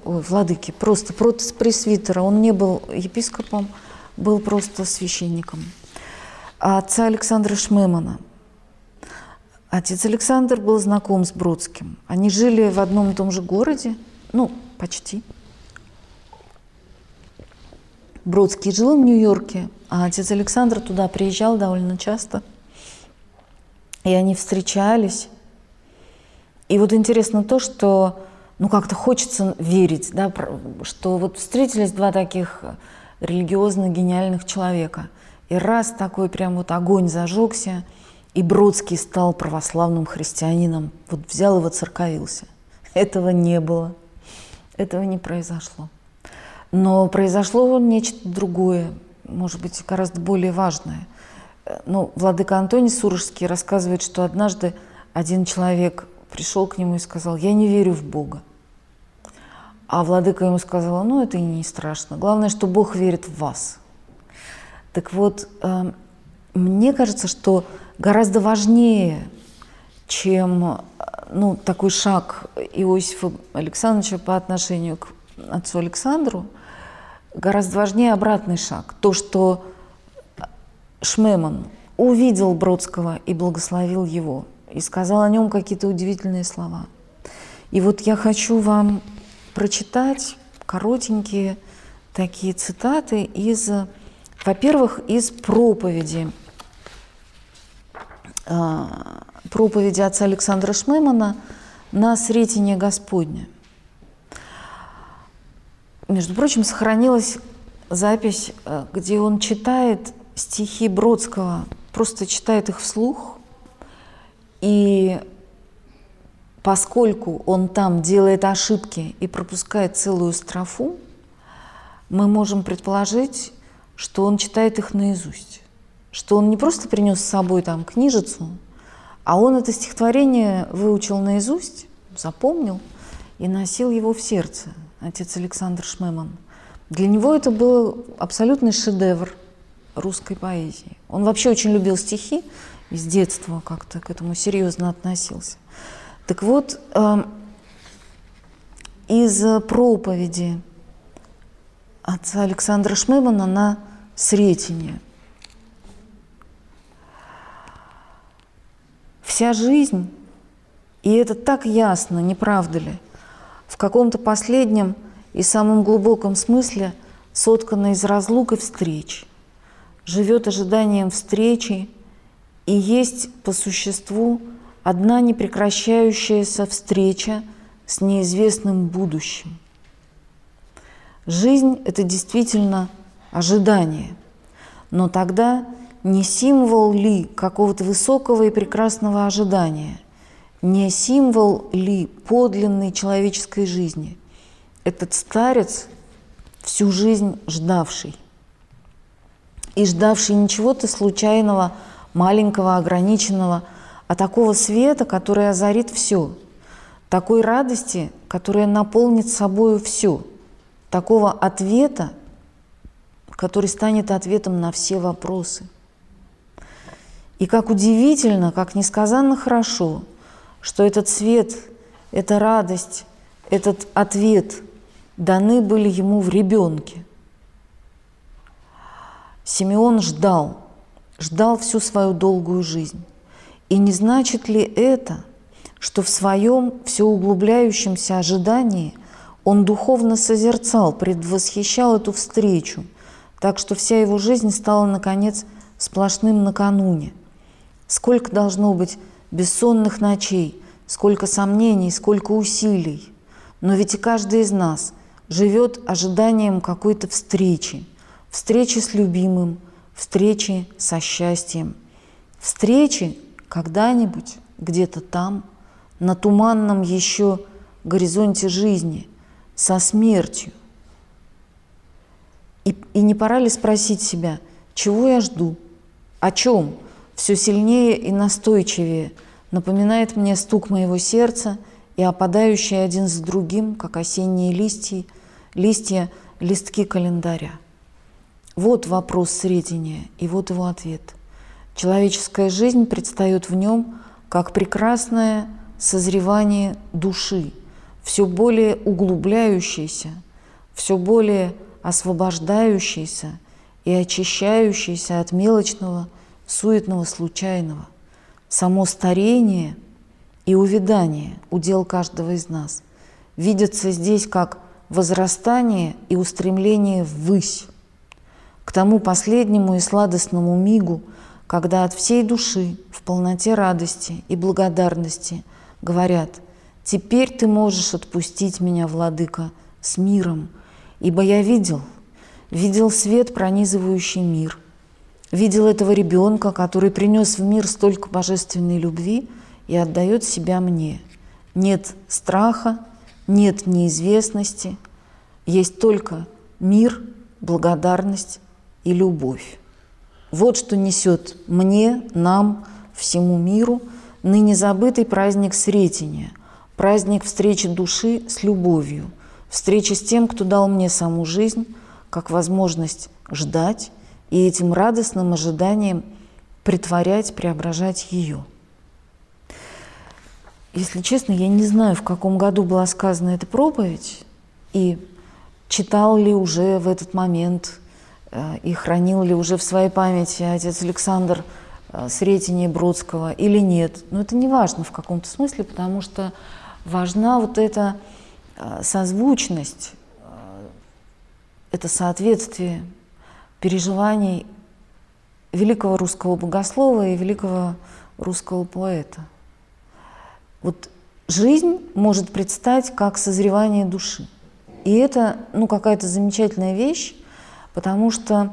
просто протопресвитера. Он не был епископом, был просто священником. Отца Александра Шмемана. Отец Александр был знаком с Бродским. Они жили в одном и том же городе, ну, почти. Бродский жил в Нью-Йорке, а отец Александр туда приезжал довольно часто. И они встречались. И вот интересно то, что, ну, как-то хочется верить, да, что вот встретились два таких религиозно гениальных человека. И раз такой прям вот огонь зажегся, и Бродский стал православным христианином. Вот взял и воцерковился. Этого не было. Этого не произошло. Но произошло нечто другое, может быть, гораздо более важное. Ну, владыка Антоний Сурожский рассказывает, что однажды один человек пришел к нему и сказал: «Я не верю в Бога». А владыка ему сказала: «Ну, это и не страшно. Главное, что Бог верит в вас». Так вот, мне кажется, что гораздо важнее, чем, ну, такой шаг Иосифа Александровича по отношению к отцу Александру, гораздо важнее обратный шаг. То, что Шмеман увидел Бродского и благословил его, и сказал о нем какие-то удивительные слова. И вот я хочу вам прочитать коротенькие такие цитаты из, во-первых, из проповеди отца Александра Шмемана на Сретение Господне. Между прочим, сохранилась запись, где он читает стихи Бродского, просто читает их вслух. И поскольку он там делает ошибки и пропускает целую строфу, мы можем предположить, что он читает их наизусть. Что он не просто принес с собой там книжицу, а он это стихотворение выучил наизусть, запомнил и носил его в сердце, отец Александр Шмеман. Для него это был абсолютный шедевр русской поэзии. Он вообще очень любил стихи, и с детства как-то к этому серьезно относился. Так вот, из проповеди отца Александра Шмемана на Сретение. Вся жизнь, и это так ясно, не правда ли, в каком-то последнем и самом глубоком смысле соткана из разлук и встреч, живет ожиданием встречи и есть по существу одна непрекращающаяся встреча с неизвестным будущим. Жизнь – это действительно ожидание, но тогда не символ ли какого-то высокого и прекрасного ожидания? Не символ ли подлинной человеческой жизни? Этот старец, всю жизнь ждавший. И ждавший не чего-то случайного, маленького, ограниченного, а такого света, который озарит все. Такой радости, которая наполнит собою все. Такого ответа, который станет ответом на все вопросы. И как удивительно, как несказанно хорошо, что этот свет, эта радость, этот ответ даны были ему в ребенке. Симеон ждал всю свою долгую жизнь. И не значит ли это, что в своем всеуглубляющемся ожидании он духовно созерцал, предвосхищал эту встречу, так что вся его жизнь стала, наконец, сплошным накануне. Сколько должно быть бессонных ночей, сколько сомнений, сколько усилий. Но ведь и каждый из нас живет ожиданием какой-то встречи. Встречи с любимым, встречи со счастьем. Встречи когда-нибудь, где-то там, на туманном еще горизонте жизни, со смертью. И не пора ли спросить себя, чего я жду, о чем? Все сильнее и настойчивее напоминает мне стук моего сердца и опадающие один за другим, как осенние листья, листки календаря. Вот вопрос Сретения, и вот его ответ. Человеческая жизнь предстает в нем как прекрасное созревание души, все более углубляющейся, все более освобождающейся и очищающейся от мелочного, суетного, случайного. Само старение и увядание – удел каждого из нас. Видится здесь как возрастание и устремление ввысь, к тому последнему и сладостному мигу, когда от всей души в полноте радости и благодарности говорят: «Теперь ты можешь отпустить меня, Владыка, с миром, ибо я видел свет, пронизывающий мир, видел этого ребенка, который принес в мир столько божественной любви и отдает себя мне. Нет страха, нет неизвестности, есть только мир, благодарность и любовь». Вот что несет мне, нам, всему миру ныне забытый праздник Сретения, праздник встречи души с любовью, встречи с тем, кто дал мне саму жизнь, как возможность ждать и этим радостным ожиданием претворять, преображать ее. Если честно, я не знаю, в каком году была сказана эта проповедь, и читал ли уже в этот момент и хранил ли уже в своей памяти отец Александр Сретение Бродского или нет. Но это не важно в каком-то смысле, потому что важна вот эта созвучность, это соответствие переживаний великого русского богослова и великого русского поэта. Вот жизнь может предстать как созревание души. И это, ну, какая-то замечательная вещь, потому что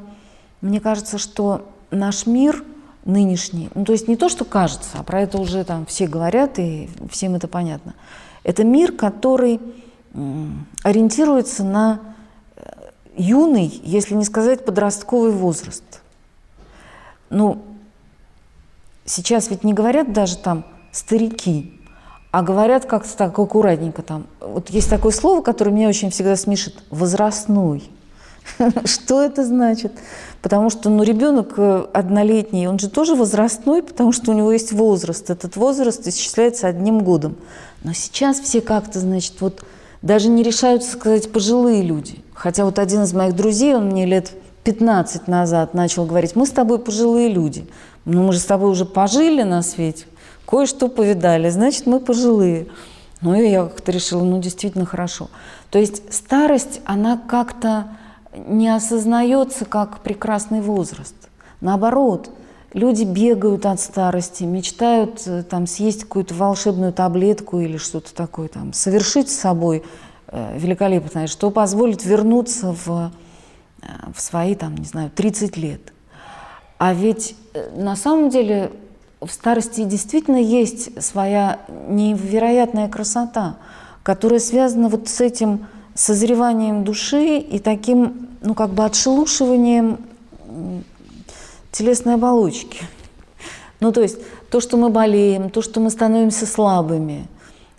мне кажется, что наш мир нынешний, ну, то есть не то, что кажется, а про это уже там все говорят, и всем это понятно. Это мир, который ориентируется на юный, если не сказать подростковый возраст. Ну, сейчас ведь не говорят даже там «старики», а говорят как-то так аккуратненько там. Вот есть такое слово, которое меня очень всегда смешит – «возрастной». Что это значит? Потому что, ну, ребенок однолетний, он же тоже возрастной, потому что у него есть возраст. Этот возраст исчисляется одним годом. Но сейчас все как-то, значит, вот даже не решаются сказать «пожилые люди». Хотя вот один из моих друзей, он мне лет 15 назад начал говорить: «Мы с тобой пожилые люди. Ну, мы же с тобой уже пожили на свете, кое-что повидали, значит, мы пожилые». Ну, и я как-то решила, ну, действительно хорошо. То есть старость, она как-то не осознается как прекрасный возраст. Наоборот, люди бегают от старости, мечтают там съесть какую-то волшебную таблетку или что-то такое, там, совершить с собой великолепное, что позволит вернуться в свои, там, не знаю, 30 лет. А ведь на самом деле в старости действительно есть своя невероятная красота, которая связана вот с этим созреванием души и таким, ну, как бы отшелушиванием телесной оболочки. Ну, то есть то, что мы болеем, то, что мы становимся слабыми,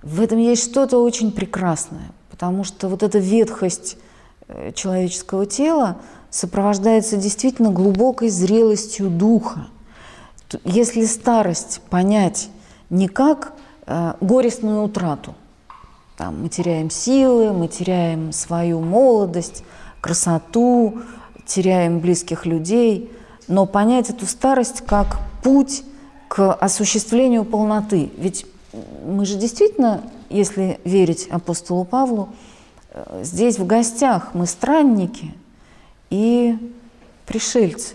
в этом есть что-то очень прекрасное, потому что вот эта ветхость человеческого тела сопровождается действительно глубокой зрелостью духа. Если старость понять не как горестную утрату, там, мы теряем силы, мы теряем свою молодость, красоту, теряем близких людей, но понять эту старость как путь к осуществлению полноты. Ведь мы же действительно, если верить апостолу Павлу, здесь в гостях, мы странники и пришельцы.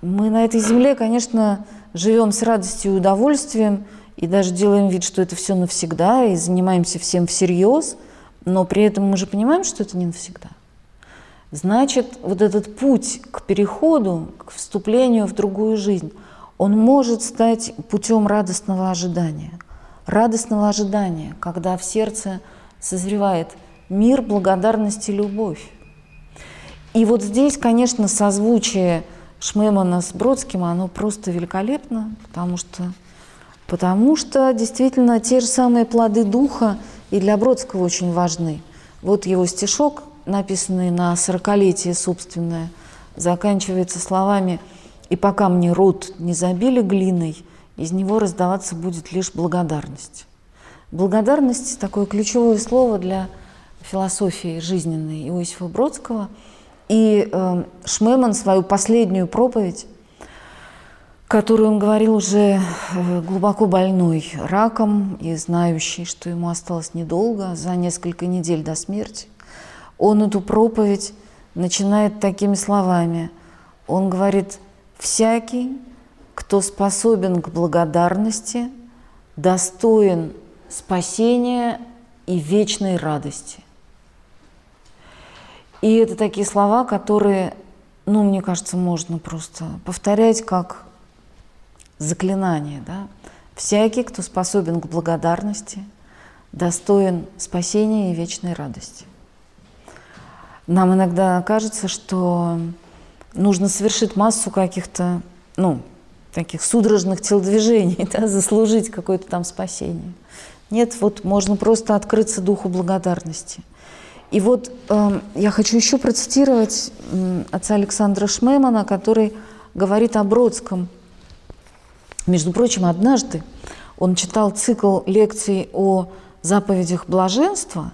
Мы на этой земле, конечно, живем с радостью и удовольствием, и даже делаем вид, что это все навсегда, и занимаемся всем всерьез, но при этом мы же понимаем, что это не навсегда. Значит, вот этот путь к переходу, к вступлению в другую жизнь, он может стать путем радостного ожидания. Радостного ожидания, когда в сердце созревает мир, благодарность и любовь. И вот здесь, конечно, созвучие Шмемана с Бродским, оно просто великолепно, потому что действительно те же самые плоды духа и для Бродского очень важны. Вот его стишок, написанный на 40-летие собственное, заканчивается словами: «И пока мне рот не забили глиной, из него раздаваться будет лишь благодарность». Благодарность – такое ключевое слово для философии жизненной Иосифа Бродского. И Шмеман свою последнюю проповедь, которую он говорил уже глубоко больной раком и знающий, что ему осталось недолго, за несколько недель до смерти, он эту проповедь начинает такими словами. Он говорит: «Всякий, кто способен к благодарности, достоин спасения и вечной радости». И это такие слова, которые, ну, мне кажется, можно просто повторять как заклинание, да? Всякий, кто способен к благодарности, достоин спасения и вечной радости. Нам иногда кажется, что нужно совершить массу каких-то, ну, таких судорожных телодвижений, да, заслужить какое-то там спасение. Нет, вот можно просто открыться духу благодарности. И вот я хочу еще процитировать отца Александра Шмемана, который говорит о Бродском. Между прочим, однажды он читал цикл лекций о заповедях блаженства,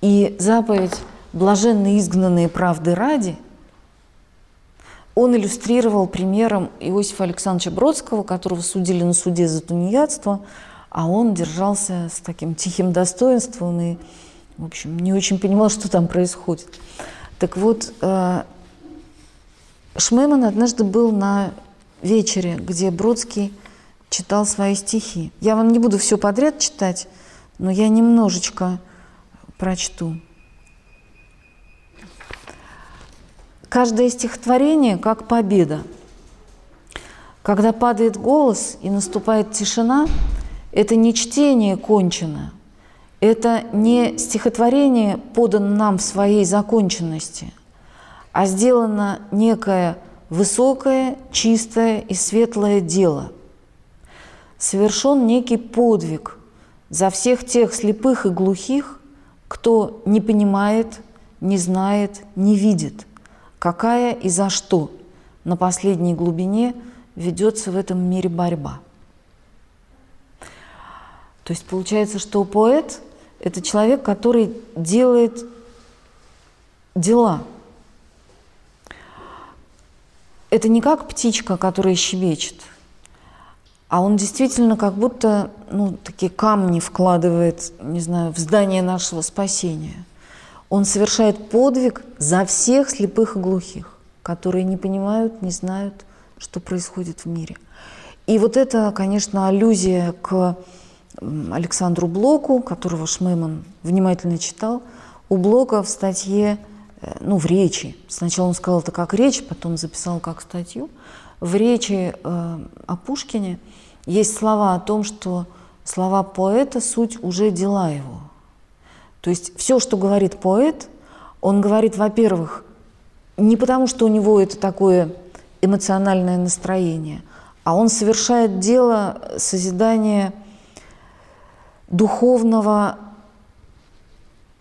и заповедь «Блаженны изгнанные правды ради» он иллюстрировал примером Иосифа Александровича Бродского, которого судили на суде за тунеядство, а он держался с таким тихим достоинством и, в общем, не очень понимал, что там происходит. Так вот, Шмеман однажды был на вечере, где Бродский читал свои стихи. Я вам не буду все подряд читать, но я немножечко прочту. Каждое стихотворение как победа. Когда падает голос и наступает тишина, это не чтение кончено. Это не стихотворение подано нам в своей законченности, а сделано некое высокое, чистое и светлое дело. Совершен некий подвиг за всех тех слепых и глухих, кто не понимает, не знает, не видит, какая и за что на последней глубине ведется в этом мире борьба. То есть получается, что поэт – это человек, который делает дела. Это не как птичка, которая щебечет, а он действительно как будто, ну, такие камни вкладывает, не знаю, в здание нашего спасения. Он совершает подвиг за всех слепых и глухих, которые не понимают, не знают, что происходит в мире. И вот это, конечно, аллюзия к Александру Блоку, которого Шмеман внимательно читал. У Блока в статье, ну, в речи, сначала он сказал это как речь, потом записал как статью, в речи о Пушкине есть слова о том, что слова поэта – суть уже дела его. То есть все, что говорит поэт, он говорит, во-первых, не потому, что у него это такое эмоциональное настроение, а он совершает дело созидания духовного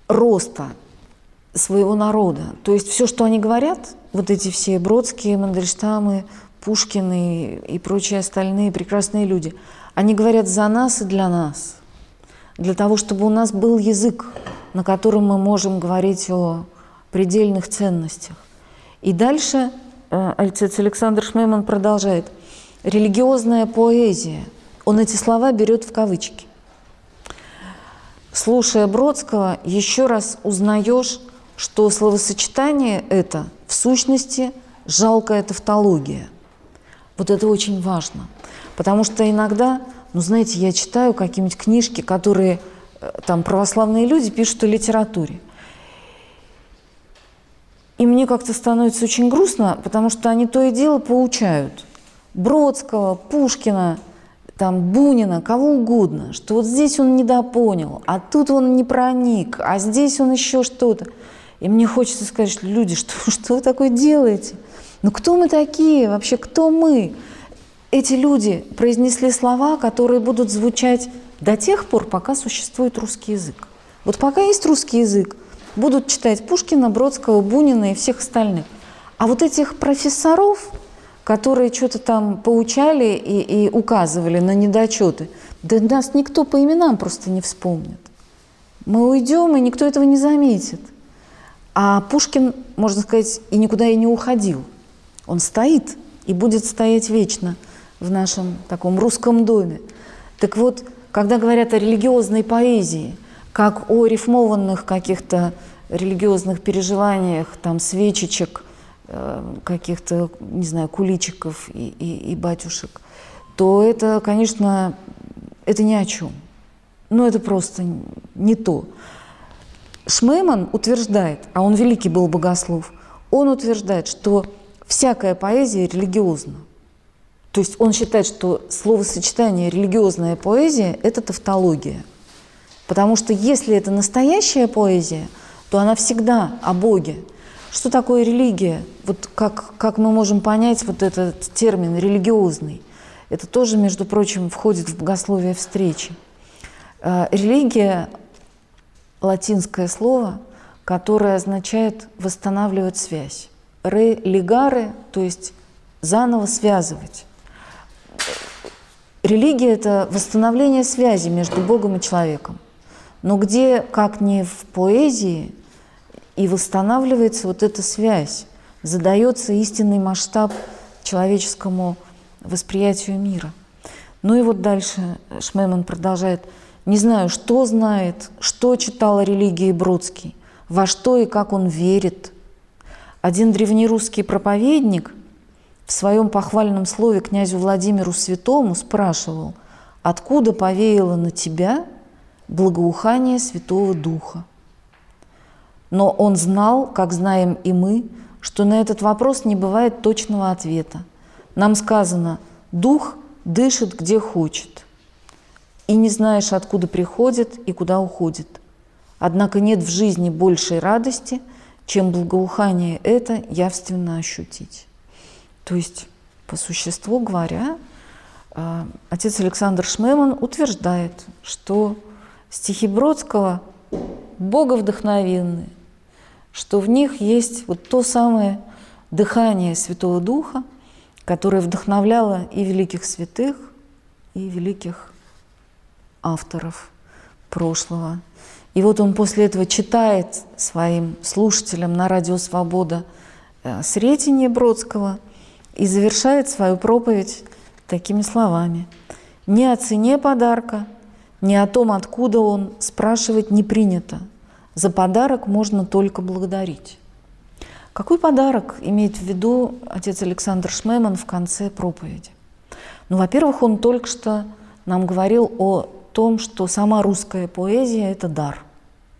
роста своего народа. То есть все, что они говорят, вот эти все Бродские, Мандельштамы, Пушкины и прочие остальные прекрасные люди, они говорят за нас и для нас, для того, чтобы у нас был язык, на котором мы можем говорить о предельных ценностях. И дальше отец Александр Шмеман продолжает. Религиозная поэзия, Он эти слова берет в кавычки. Слушая Бродского, еще раз узнаешь, что словосочетание это в сущности жалкая тавтология. Вот это очень важно, потому что иногда, ну знаете, я читаю какие-нибудь книжки, которые там православные люди пишут о литературе. И мне как-то становится очень грустно, потому что они то и дело поучают Бродского, Пушкина, там, Бунина, кого угодно, что вот здесь он недопонял, а тут он не проник, а здесь он еще что-то. И мне хочется сказать, что люди, что вы такое делаете? Ну кто мы такие? Вообще кто мы? Эти люди произнесли слова, которые будут звучать до тех пор, пока существует русский язык. Вот пока есть русский язык, будут читать Пушкина, Бродского, Бунина и всех остальных. А вот этих профессоров, которые что-то там поучали и указывали на недочеты, да нас никто по именам просто не вспомнит. Мы уйдем, и никто этого не заметит. А Пушкин, можно сказать, и никуда и не уходил. Он стоит и будет стоять вечно в нашем таком русском доме. Так вот, когда говорят о религиозной поэзии, как о рифмованных каких-то религиозных переживаниях, там, свечечек, каких-то, не знаю, куличиков и батюшек, то это, конечно, это ни о чем. Но это просто не то. Шмеман утверждает, а он великий был богослов, он утверждает, что всякая поэзия религиозна. То есть он считает, что словосочетание «религиозная поэзия» — это тавтология. Потому что если это настоящая поэзия, то она всегда о Боге. Что такое религия? Вот как мы можем понять вот этот термин «религиозный»? Это тоже, между прочим, входит в богословие встречи. Религия — латинское слово, которое означает «восстанавливать связь». «Религары», то есть «заново связывать». Религия — это восстановление связи между Богом и человеком. Но где, как не в поэзии, и восстанавливается вот эта связь, задается истинный масштаб человеческому восприятию мира. Ну и вот дальше Шмеман продолжает. «Не знаю, что знает, что читал о религии Бродский, во что и как он верит». Один древнерусский проповедник в своем похвальном слове князю Владимиру Святому спрашивал: «Откуда повеяло на тебя благоухание Святого Духа?» Но он знал, как знаем и мы, что на этот вопрос не бывает точного ответа. Нам сказано: «Дух дышит, где хочет, и не знаешь, откуда приходит и куда уходит. Однако нет в жизни большей радости, чем благоухание это явственно ощутить». То есть, по существу говоря, отец Александр Шмеман утверждает, что стихи Бродского боговдохновенны, что в них есть вот то самое дыхание Святого Духа, которое вдохновляло и великих святых, и великих авторов прошлого. И вот он после этого читает своим слушателям на радио «Свобода» «Сретение» Бродского и завершает свою проповедь такими словами: «Не о цене подарка, не о том, откуда он, спрашивать не принято. За подарок можно только благодарить». Какой подарок имеет в виду отец Александр Шмеман в конце проповеди? Ну, во-первых, он только что нам говорил о том, что сама русская поэзия — это дар,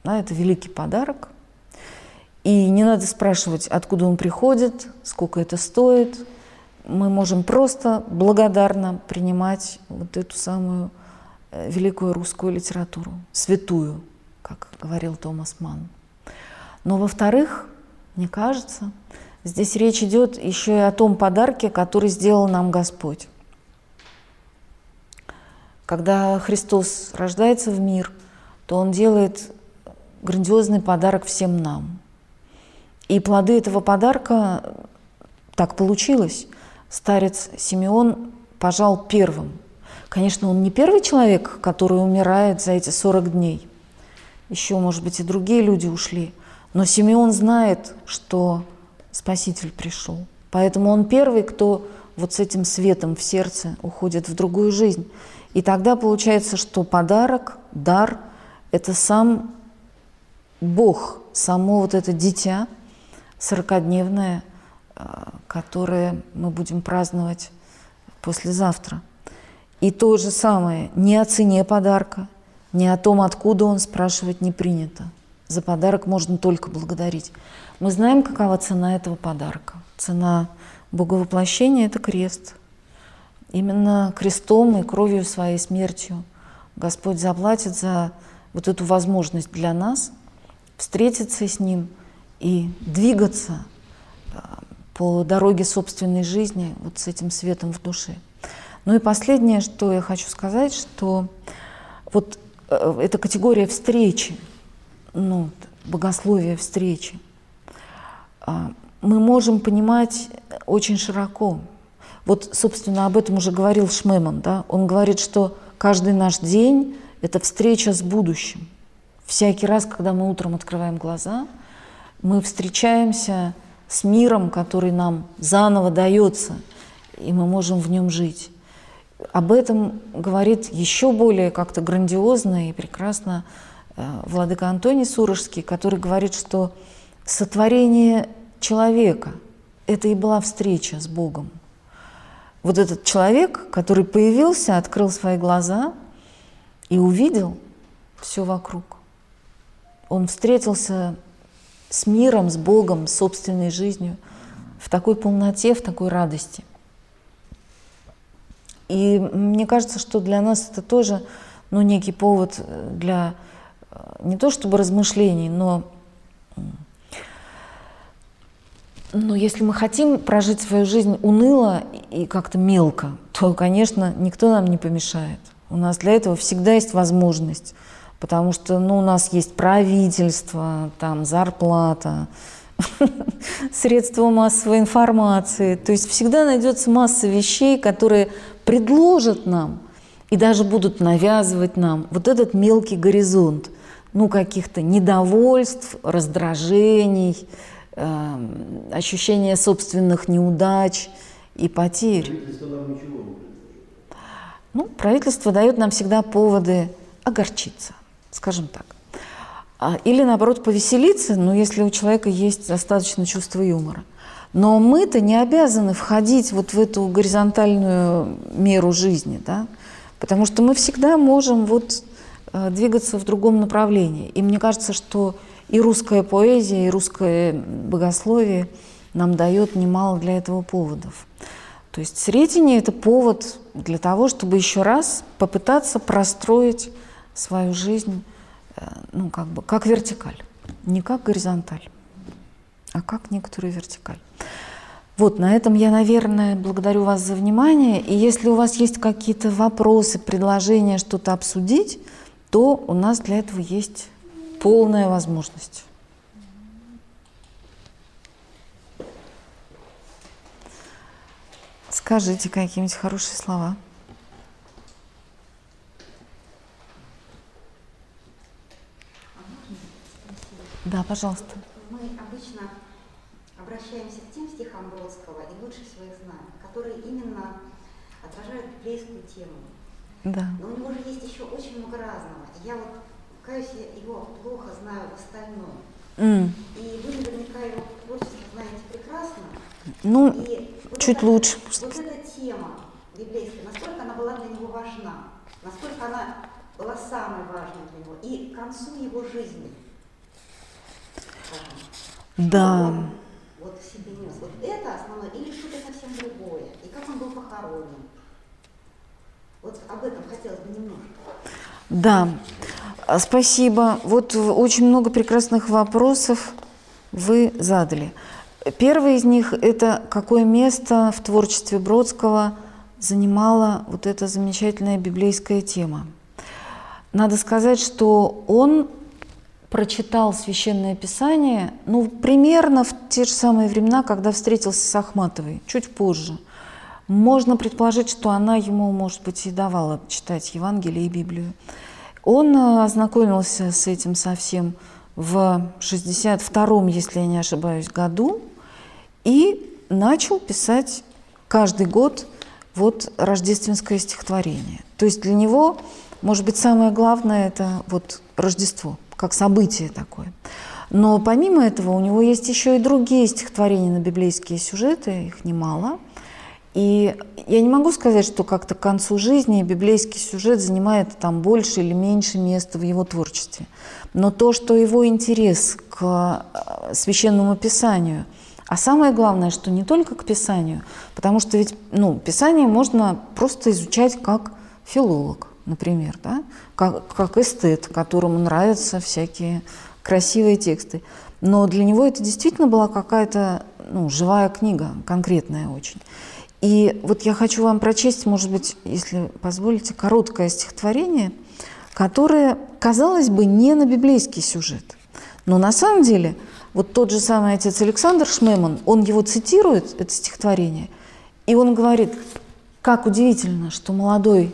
да, это великий подарок. И не надо спрашивать, откуда он приходит, сколько это стоит. Мы можем просто благодарно принимать вот эту самую великую русскую литературу, святую, как говорил Томас Манн. Но, во-вторых, мне кажется, здесь речь идет еще и о том подарке, который сделал нам Господь. Когда Христос рождается в мир, то Он делает грандиозный подарок всем нам. И плоды этого подарка, так получилось, старец Симеон пожал первым. Конечно, он не первый человек, который умирает за эти 40 дней. Еще, может быть, и другие люди ушли. Но Симеон знает, что Спаситель пришел. Поэтому он первый, кто вот с этим светом в сердце уходит в другую жизнь. И тогда получается, что подарок, дар – это сам Бог, само вот это дитя 40-дневное, которое мы будем праздновать послезавтра. И то же самое, не о цене подарка, не о том, откуда он, спрашивать не принято. За подарок можно только благодарить. Мы знаем, какова цена этого подарка. Цена Боговоплощения – это крест. Именно крестом и кровью своей, смертью Господь заплатит за вот эту возможность для нас встретиться с Ним и двигаться по дороге собственной жизни вот с этим светом в душе. Ну и последнее, что я хочу сказать, что вот эта категория встречи, ну, богословие встречи, мы можем понимать очень широко. Вот, собственно, об этом уже говорил Шмеман, да? Он говорит, что каждый наш день – это встреча с будущим. Всякий раз, когда мы утром открываем глаза, мы встречаемся с миром, который нам заново дается, и мы можем в нем жить. Об этом говорит еще более как-то грандиозно и прекрасно Владыка Антоний Сурожский, который говорит, что сотворение человека – это и была встреча с Богом. Вот этот человек, который появился, открыл свои глаза и увидел все вокруг. Он встретился с миром, с Богом, с собственной жизнью в такой полноте, в такой радости. И мне кажется, что для нас это тоже, ну, некий повод для не то чтобы размышлений, но если мы хотим прожить свою жизнь уныло и как-то мелко, то, конечно, никто нам не помешает. У нас для этого всегда есть возможность, потому что, ну, у нас есть правительство, там, зарплата, средства массовой информации. То есть всегда найдется масса вещей, которые предложат нам и даже будут навязывать нам вот этот мелкий горизонт, ну, каких-то недовольств, раздражений, ощущения собственных неудач и потерь. Правительство нам ничего не предложит. Ну, правительство дает нам всегда поводы огорчиться, скажем так. Или, наоборот, повеселиться, ну, если у человека есть достаточно чувства юмора. Но мы-то не обязаны входить вот в эту горизонтальную меру жизни, да? Потому что мы всегда можем вот двигаться в другом направлении. И мне кажется, что и русская поэзия, и русское богословие нам дает немало для этого поводов. То есть Сретение – это повод для того, чтобы еще раз попытаться простроить свою жизнь, ну, как бы, как вертикаль, не как горизонталь, а как некоторую вертикаль. Вот, на этом я, наверное, благодарю вас за внимание. И если у вас есть какие-то вопросы, предложения, что-то обсудить, то у нас для этого есть полная возможность. Скажите какие-нибудь хорошие слова. Да, пожалуйста. Мы обычно обращаемся к тем стихам Бродского, и лучше всего их знаем, которые именно отражают библейскую тему. Да. Но у него же есть еще очень много разного. Я вот, каюсь, я его плохо знаю в остальном. И вы наверняка его творчество знаете прекрасно. Ну, и вот чуть это, лучше. Вот эта тема библейская, насколько она была для него важна, насколько она была самой важной для него, и к концу его жизни. Да. Он, вот в себе нес. Вот это основное, или что-то совсем другое? И как он был похоронен? Вот об этом хотелось бы немножко. Да, спасибо. Вот очень много прекрасных вопросов вы задали. Первый из них – это какое место в творчестве Бродского занимала вот эта замечательная библейская тема. Надо сказать, что он прочитал Священное Писание, ну, примерно в те же самые времена, когда встретился с Ахматовой, чуть позже. Можно предположить, что она ему, может быть, и давала читать Евангелие и Библию. Он ознакомился с этим совсем в 62-м, если я не ошибаюсь, году, и начал писать каждый год вот рождественское стихотворение. То есть для него, может быть, самое главное – это вот Рождество, как событие такое. Но помимо этого у него есть еще и другие стихотворения на библейские сюжеты, их немало. И я не могу сказать, что как-то к концу жизни библейский сюжет занимает там больше или меньше места в его творчестве. Но то, что его интерес к священному писанию, а самое главное, что не только к писанию, потому что ведь писание можно просто изучать как филолог, например, да? как эстет, которому нравятся всякие красивые тексты. Но для него это действительно была какая-то живая книга, конкретная очень. И вот я хочу вам прочесть, может быть, если позволите, короткое стихотворение, которое, казалось бы, не на библейский сюжет. Но на самом деле, вот тот же самый отец Александр Шмеман, он его цитирует, это стихотворение, и он говорит, как удивительно, что молодой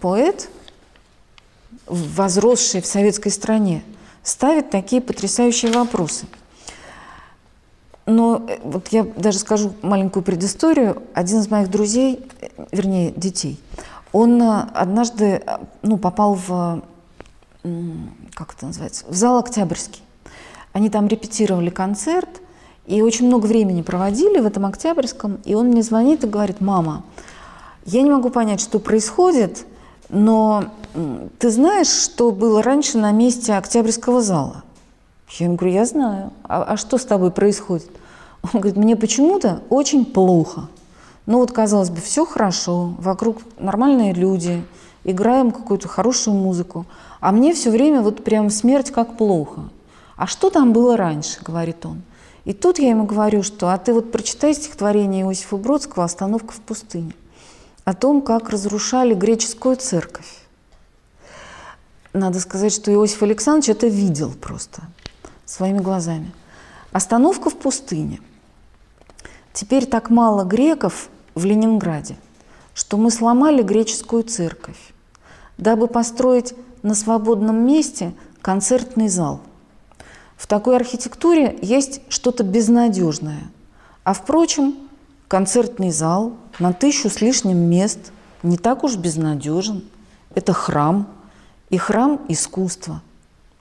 поэт, возросший в советской стране, ставит такие потрясающие вопросы. Но вот я даже скажу маленькую предысторию. Один из моих друзей, вернее, детей, он однажды попал в, как это называется, в зал Октябрьский. Они там репетировали концерт и очень много времени проводили в этом Октябрьском. И он мне звонит и говорит: «Мама, я не могу понять, что происходит, но ты знаешь, что было раньше на месте Октябрьского зала?» Я ему говорю: «Я знаю. А что с тобой происходит?» Он говорит: «Мне почему-то очень плохо. Вот, казалось бы, все хорошо, вокруг нормальные люди, играем какую-то хорошую музыку, а мне все время вот прям смерть как плохо. А что там было раньше?» – говорит он. И тут я ему говорю, что «а ты вот прочитай стихотворение Иосифа Бродского «Остановка в пустыне» о том, как разрушали греческую церковь». Надо сказать, что Иосиф Александрович это видел просто своими глазами. «Остановка в пустыне. Теперь так мало греков в Ленинграде, что мы сломали греческую церковь, дабы построить на свободном месте концертный зал. В такой архитектуре есть что-то безнадежное. А впрочем, концертный зал на 1000 с лишним мест не так уж безнадежен. Это храм, и храм искусства.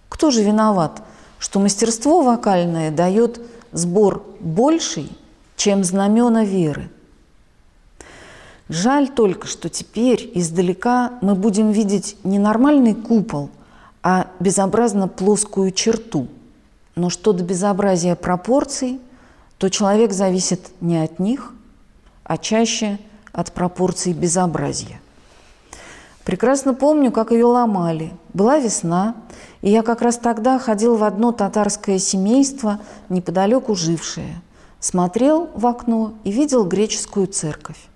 Кто же виноват, что мастерство вокальное дает сбор больший, чем знамена веры? Жаль только, что теперь издалека мы будем видеть не нормальный купол, а безобразно плоскую черту. Но что до безобразия пропорций, то человек зависит не от них, а чаще от пропорций безобразия. Прекрасно помню, как ее ломали. Была весна, и я как раз тогда ходил в одно татарское семейство, неподалеку жившее. Смотрел в окно и видел греческую церковь.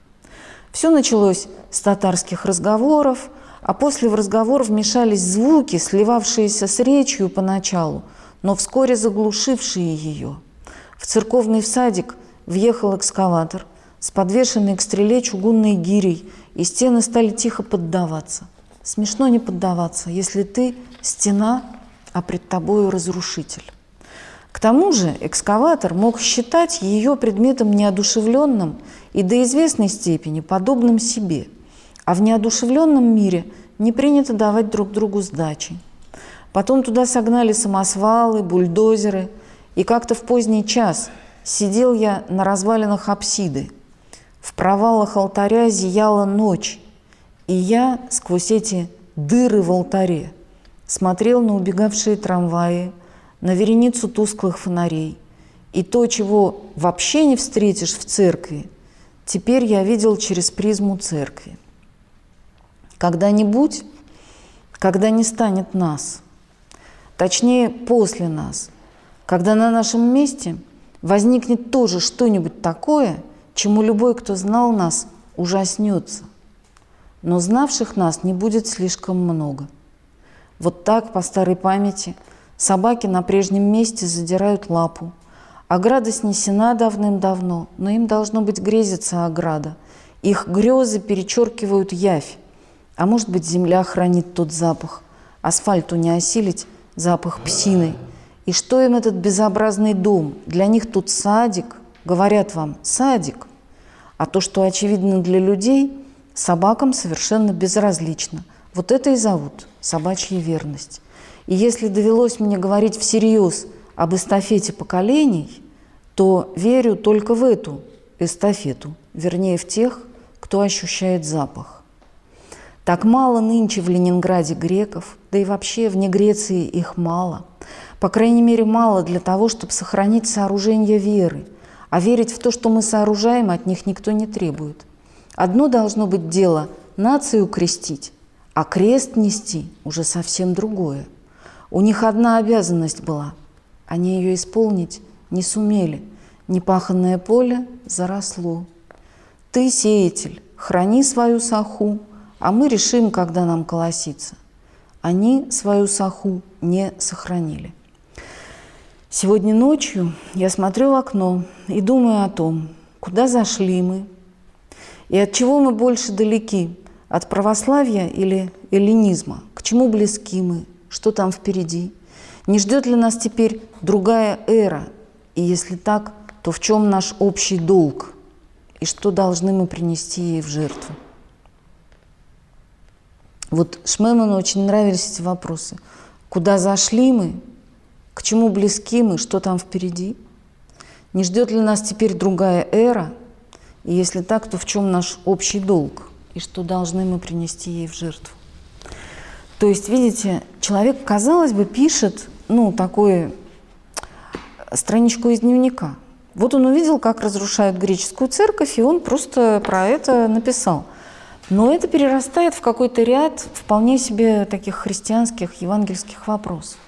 Все началось с татарских разговоров, а после в разговор вмешались звуки, сливавшиеся с речью поначалу, но вскоре заглушившие ее. В церковный всадик въехал экскаватор с подвешенной к стреле чугунной гирей, и стены стали тихо поддаваться. Смешно не поддаваться, если ты стена, а пред тобою разрушитель. К тому же экскаватор мог считать ее предметом неодушевленным и до известной степени подобным себе, а в неодушевленном мире не принято давать друг другу сдачи. Потом туда согнали самосвалы, бульдозеры, и как-то в поздний час сидел я на развалинах апсиды. В провалах алтаря зияла ночь, и я сквозь эти дыры в алтаре смотрел на убегавшие трамваи, на вереницу тусклых фонарей. И то, чего вообще не встретишь в церкви, теперь я видел через призму церкви. Когда-нибудь, когда не станет нас, точнее, после нас, когда на нашем месте возникнет тоже что-нибудь такое, чему любой, кто знал нас, ужаснется. Но знавших нас не будет слишком много. Вот так, по старой памяти, собаки на прежнем месте задирают лапу. Ограда снесена давным-давно, но им, должно быть, грезится ограда. Их грезы перечеркивают явь. А может быть, земля хранит тот запах. Асфальту не осилить запах псины. И что им этот безобразный дом? Для них тут садик. Говорят вам, садик. А то, что очевидно для людей, собакам совершенно безразлично. Вот это и зовут собачья верность. И если довелось мне говорить всерьез об эстафете поколений, то верю только в эту эстафету, вернее, в тех, кто ощущает запах. Так мало нынче в Ленинграде греков, да и вообще вне Греции их мало. По крайней мере, мало для того, чтобы сохранить сооружение веры. А верить в то, что мы сооружаем, от них никто не требует. Одно должно быть дело – нацию крестить, а крест нести уже совсем другое. У них одна обязанность была – они ее исполнить не сумели. Непаханное поле заросло. Ты, сеятель, храни свою саху, а мы решим, когда нам колоситься. Они свою саху не сохранили. Сегодня ночью я смотрю в окно и думаю о том, куда зашли мы и от чего мы больше далеки, от православия или эллинизма, к чему близки мы, что там впереди, не ждет ли нас теперь другая эра, и если так, то в чем наш общий долг и что должны мы принести ей в жертву. Вот Шмеману очень нравились эти вопросы. Куда зашли мы? К чему близки мы? Что там впереди? Не ждет ли нас теперь другая эра? И если так, то в чем наш общий долг? И что должны мы принести ей в жертву? То есть, видите, человек, казалось бы, пишет, ну, такую страничку из дневника. Вот он увидел, как разрушают греческую церковь, и он просто про это написал. Но это перерастает в какой-то ряд вполне себе таких христианских, евангельских вопросов.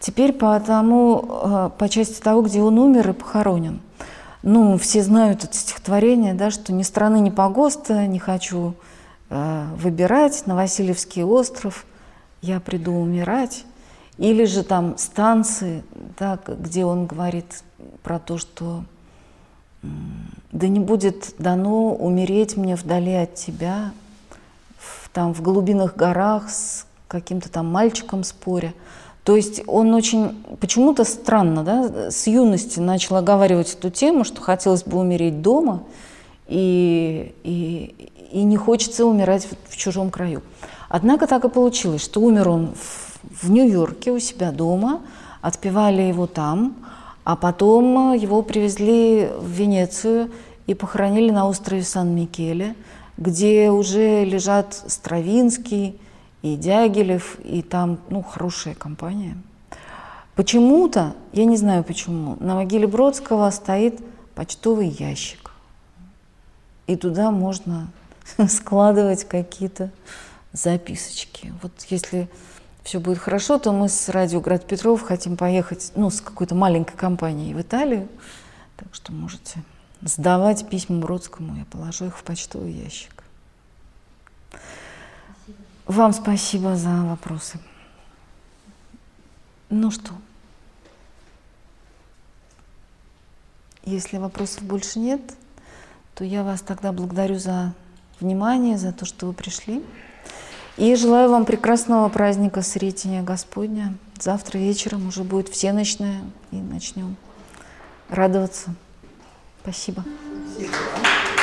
Теперь по части того, где он умер и похоронен. Ну, все знают это стихотворение, да, что «Ни страны, ни погоста, не хочу выбирать, на Васильевский остров я приду умирать». Или же там станции, да, где он говорит про то, что «Да не будет дано умереть мне вдали от тебя, там, в глубинных горах с каким-то там мальчиком споря». То есть он очень, почему-то странно, да, с юности начал оговаривать эту тему, что хотелось бы умереть дома, и не хочется умирать в чужом краю. Однако так и получилось, что умер он в Нью-Йорке у себя дома, отпевали его там, а потом его привезли в Венецию и похоронили на острове Сан-Микеле, где уже лежат Стравинский и Дягилев, и там, ну, хорошая компания. Почему-то, я не знаю почему, на могиле Бродского стоит почтовый ящик. И туда можно складывать какие-то записочки. Вот если все будет хорошо, то мы с радио «Град Петров» хотим поехать, ну, с какой-то маленькой компанией в Италию. Так что можете сдавать письма Бродскому, я положу их в почтовый ящик. Вам спасибо за вопросы. Ну что, если вопросов больше нет, то я вас тогда благодарю за внимание, за то, что вы пришли. И желаю вам прекрасного праздника Сретения Господня. Завтра вечером уже будет всеночное, и начнем радоваться. Спасибо.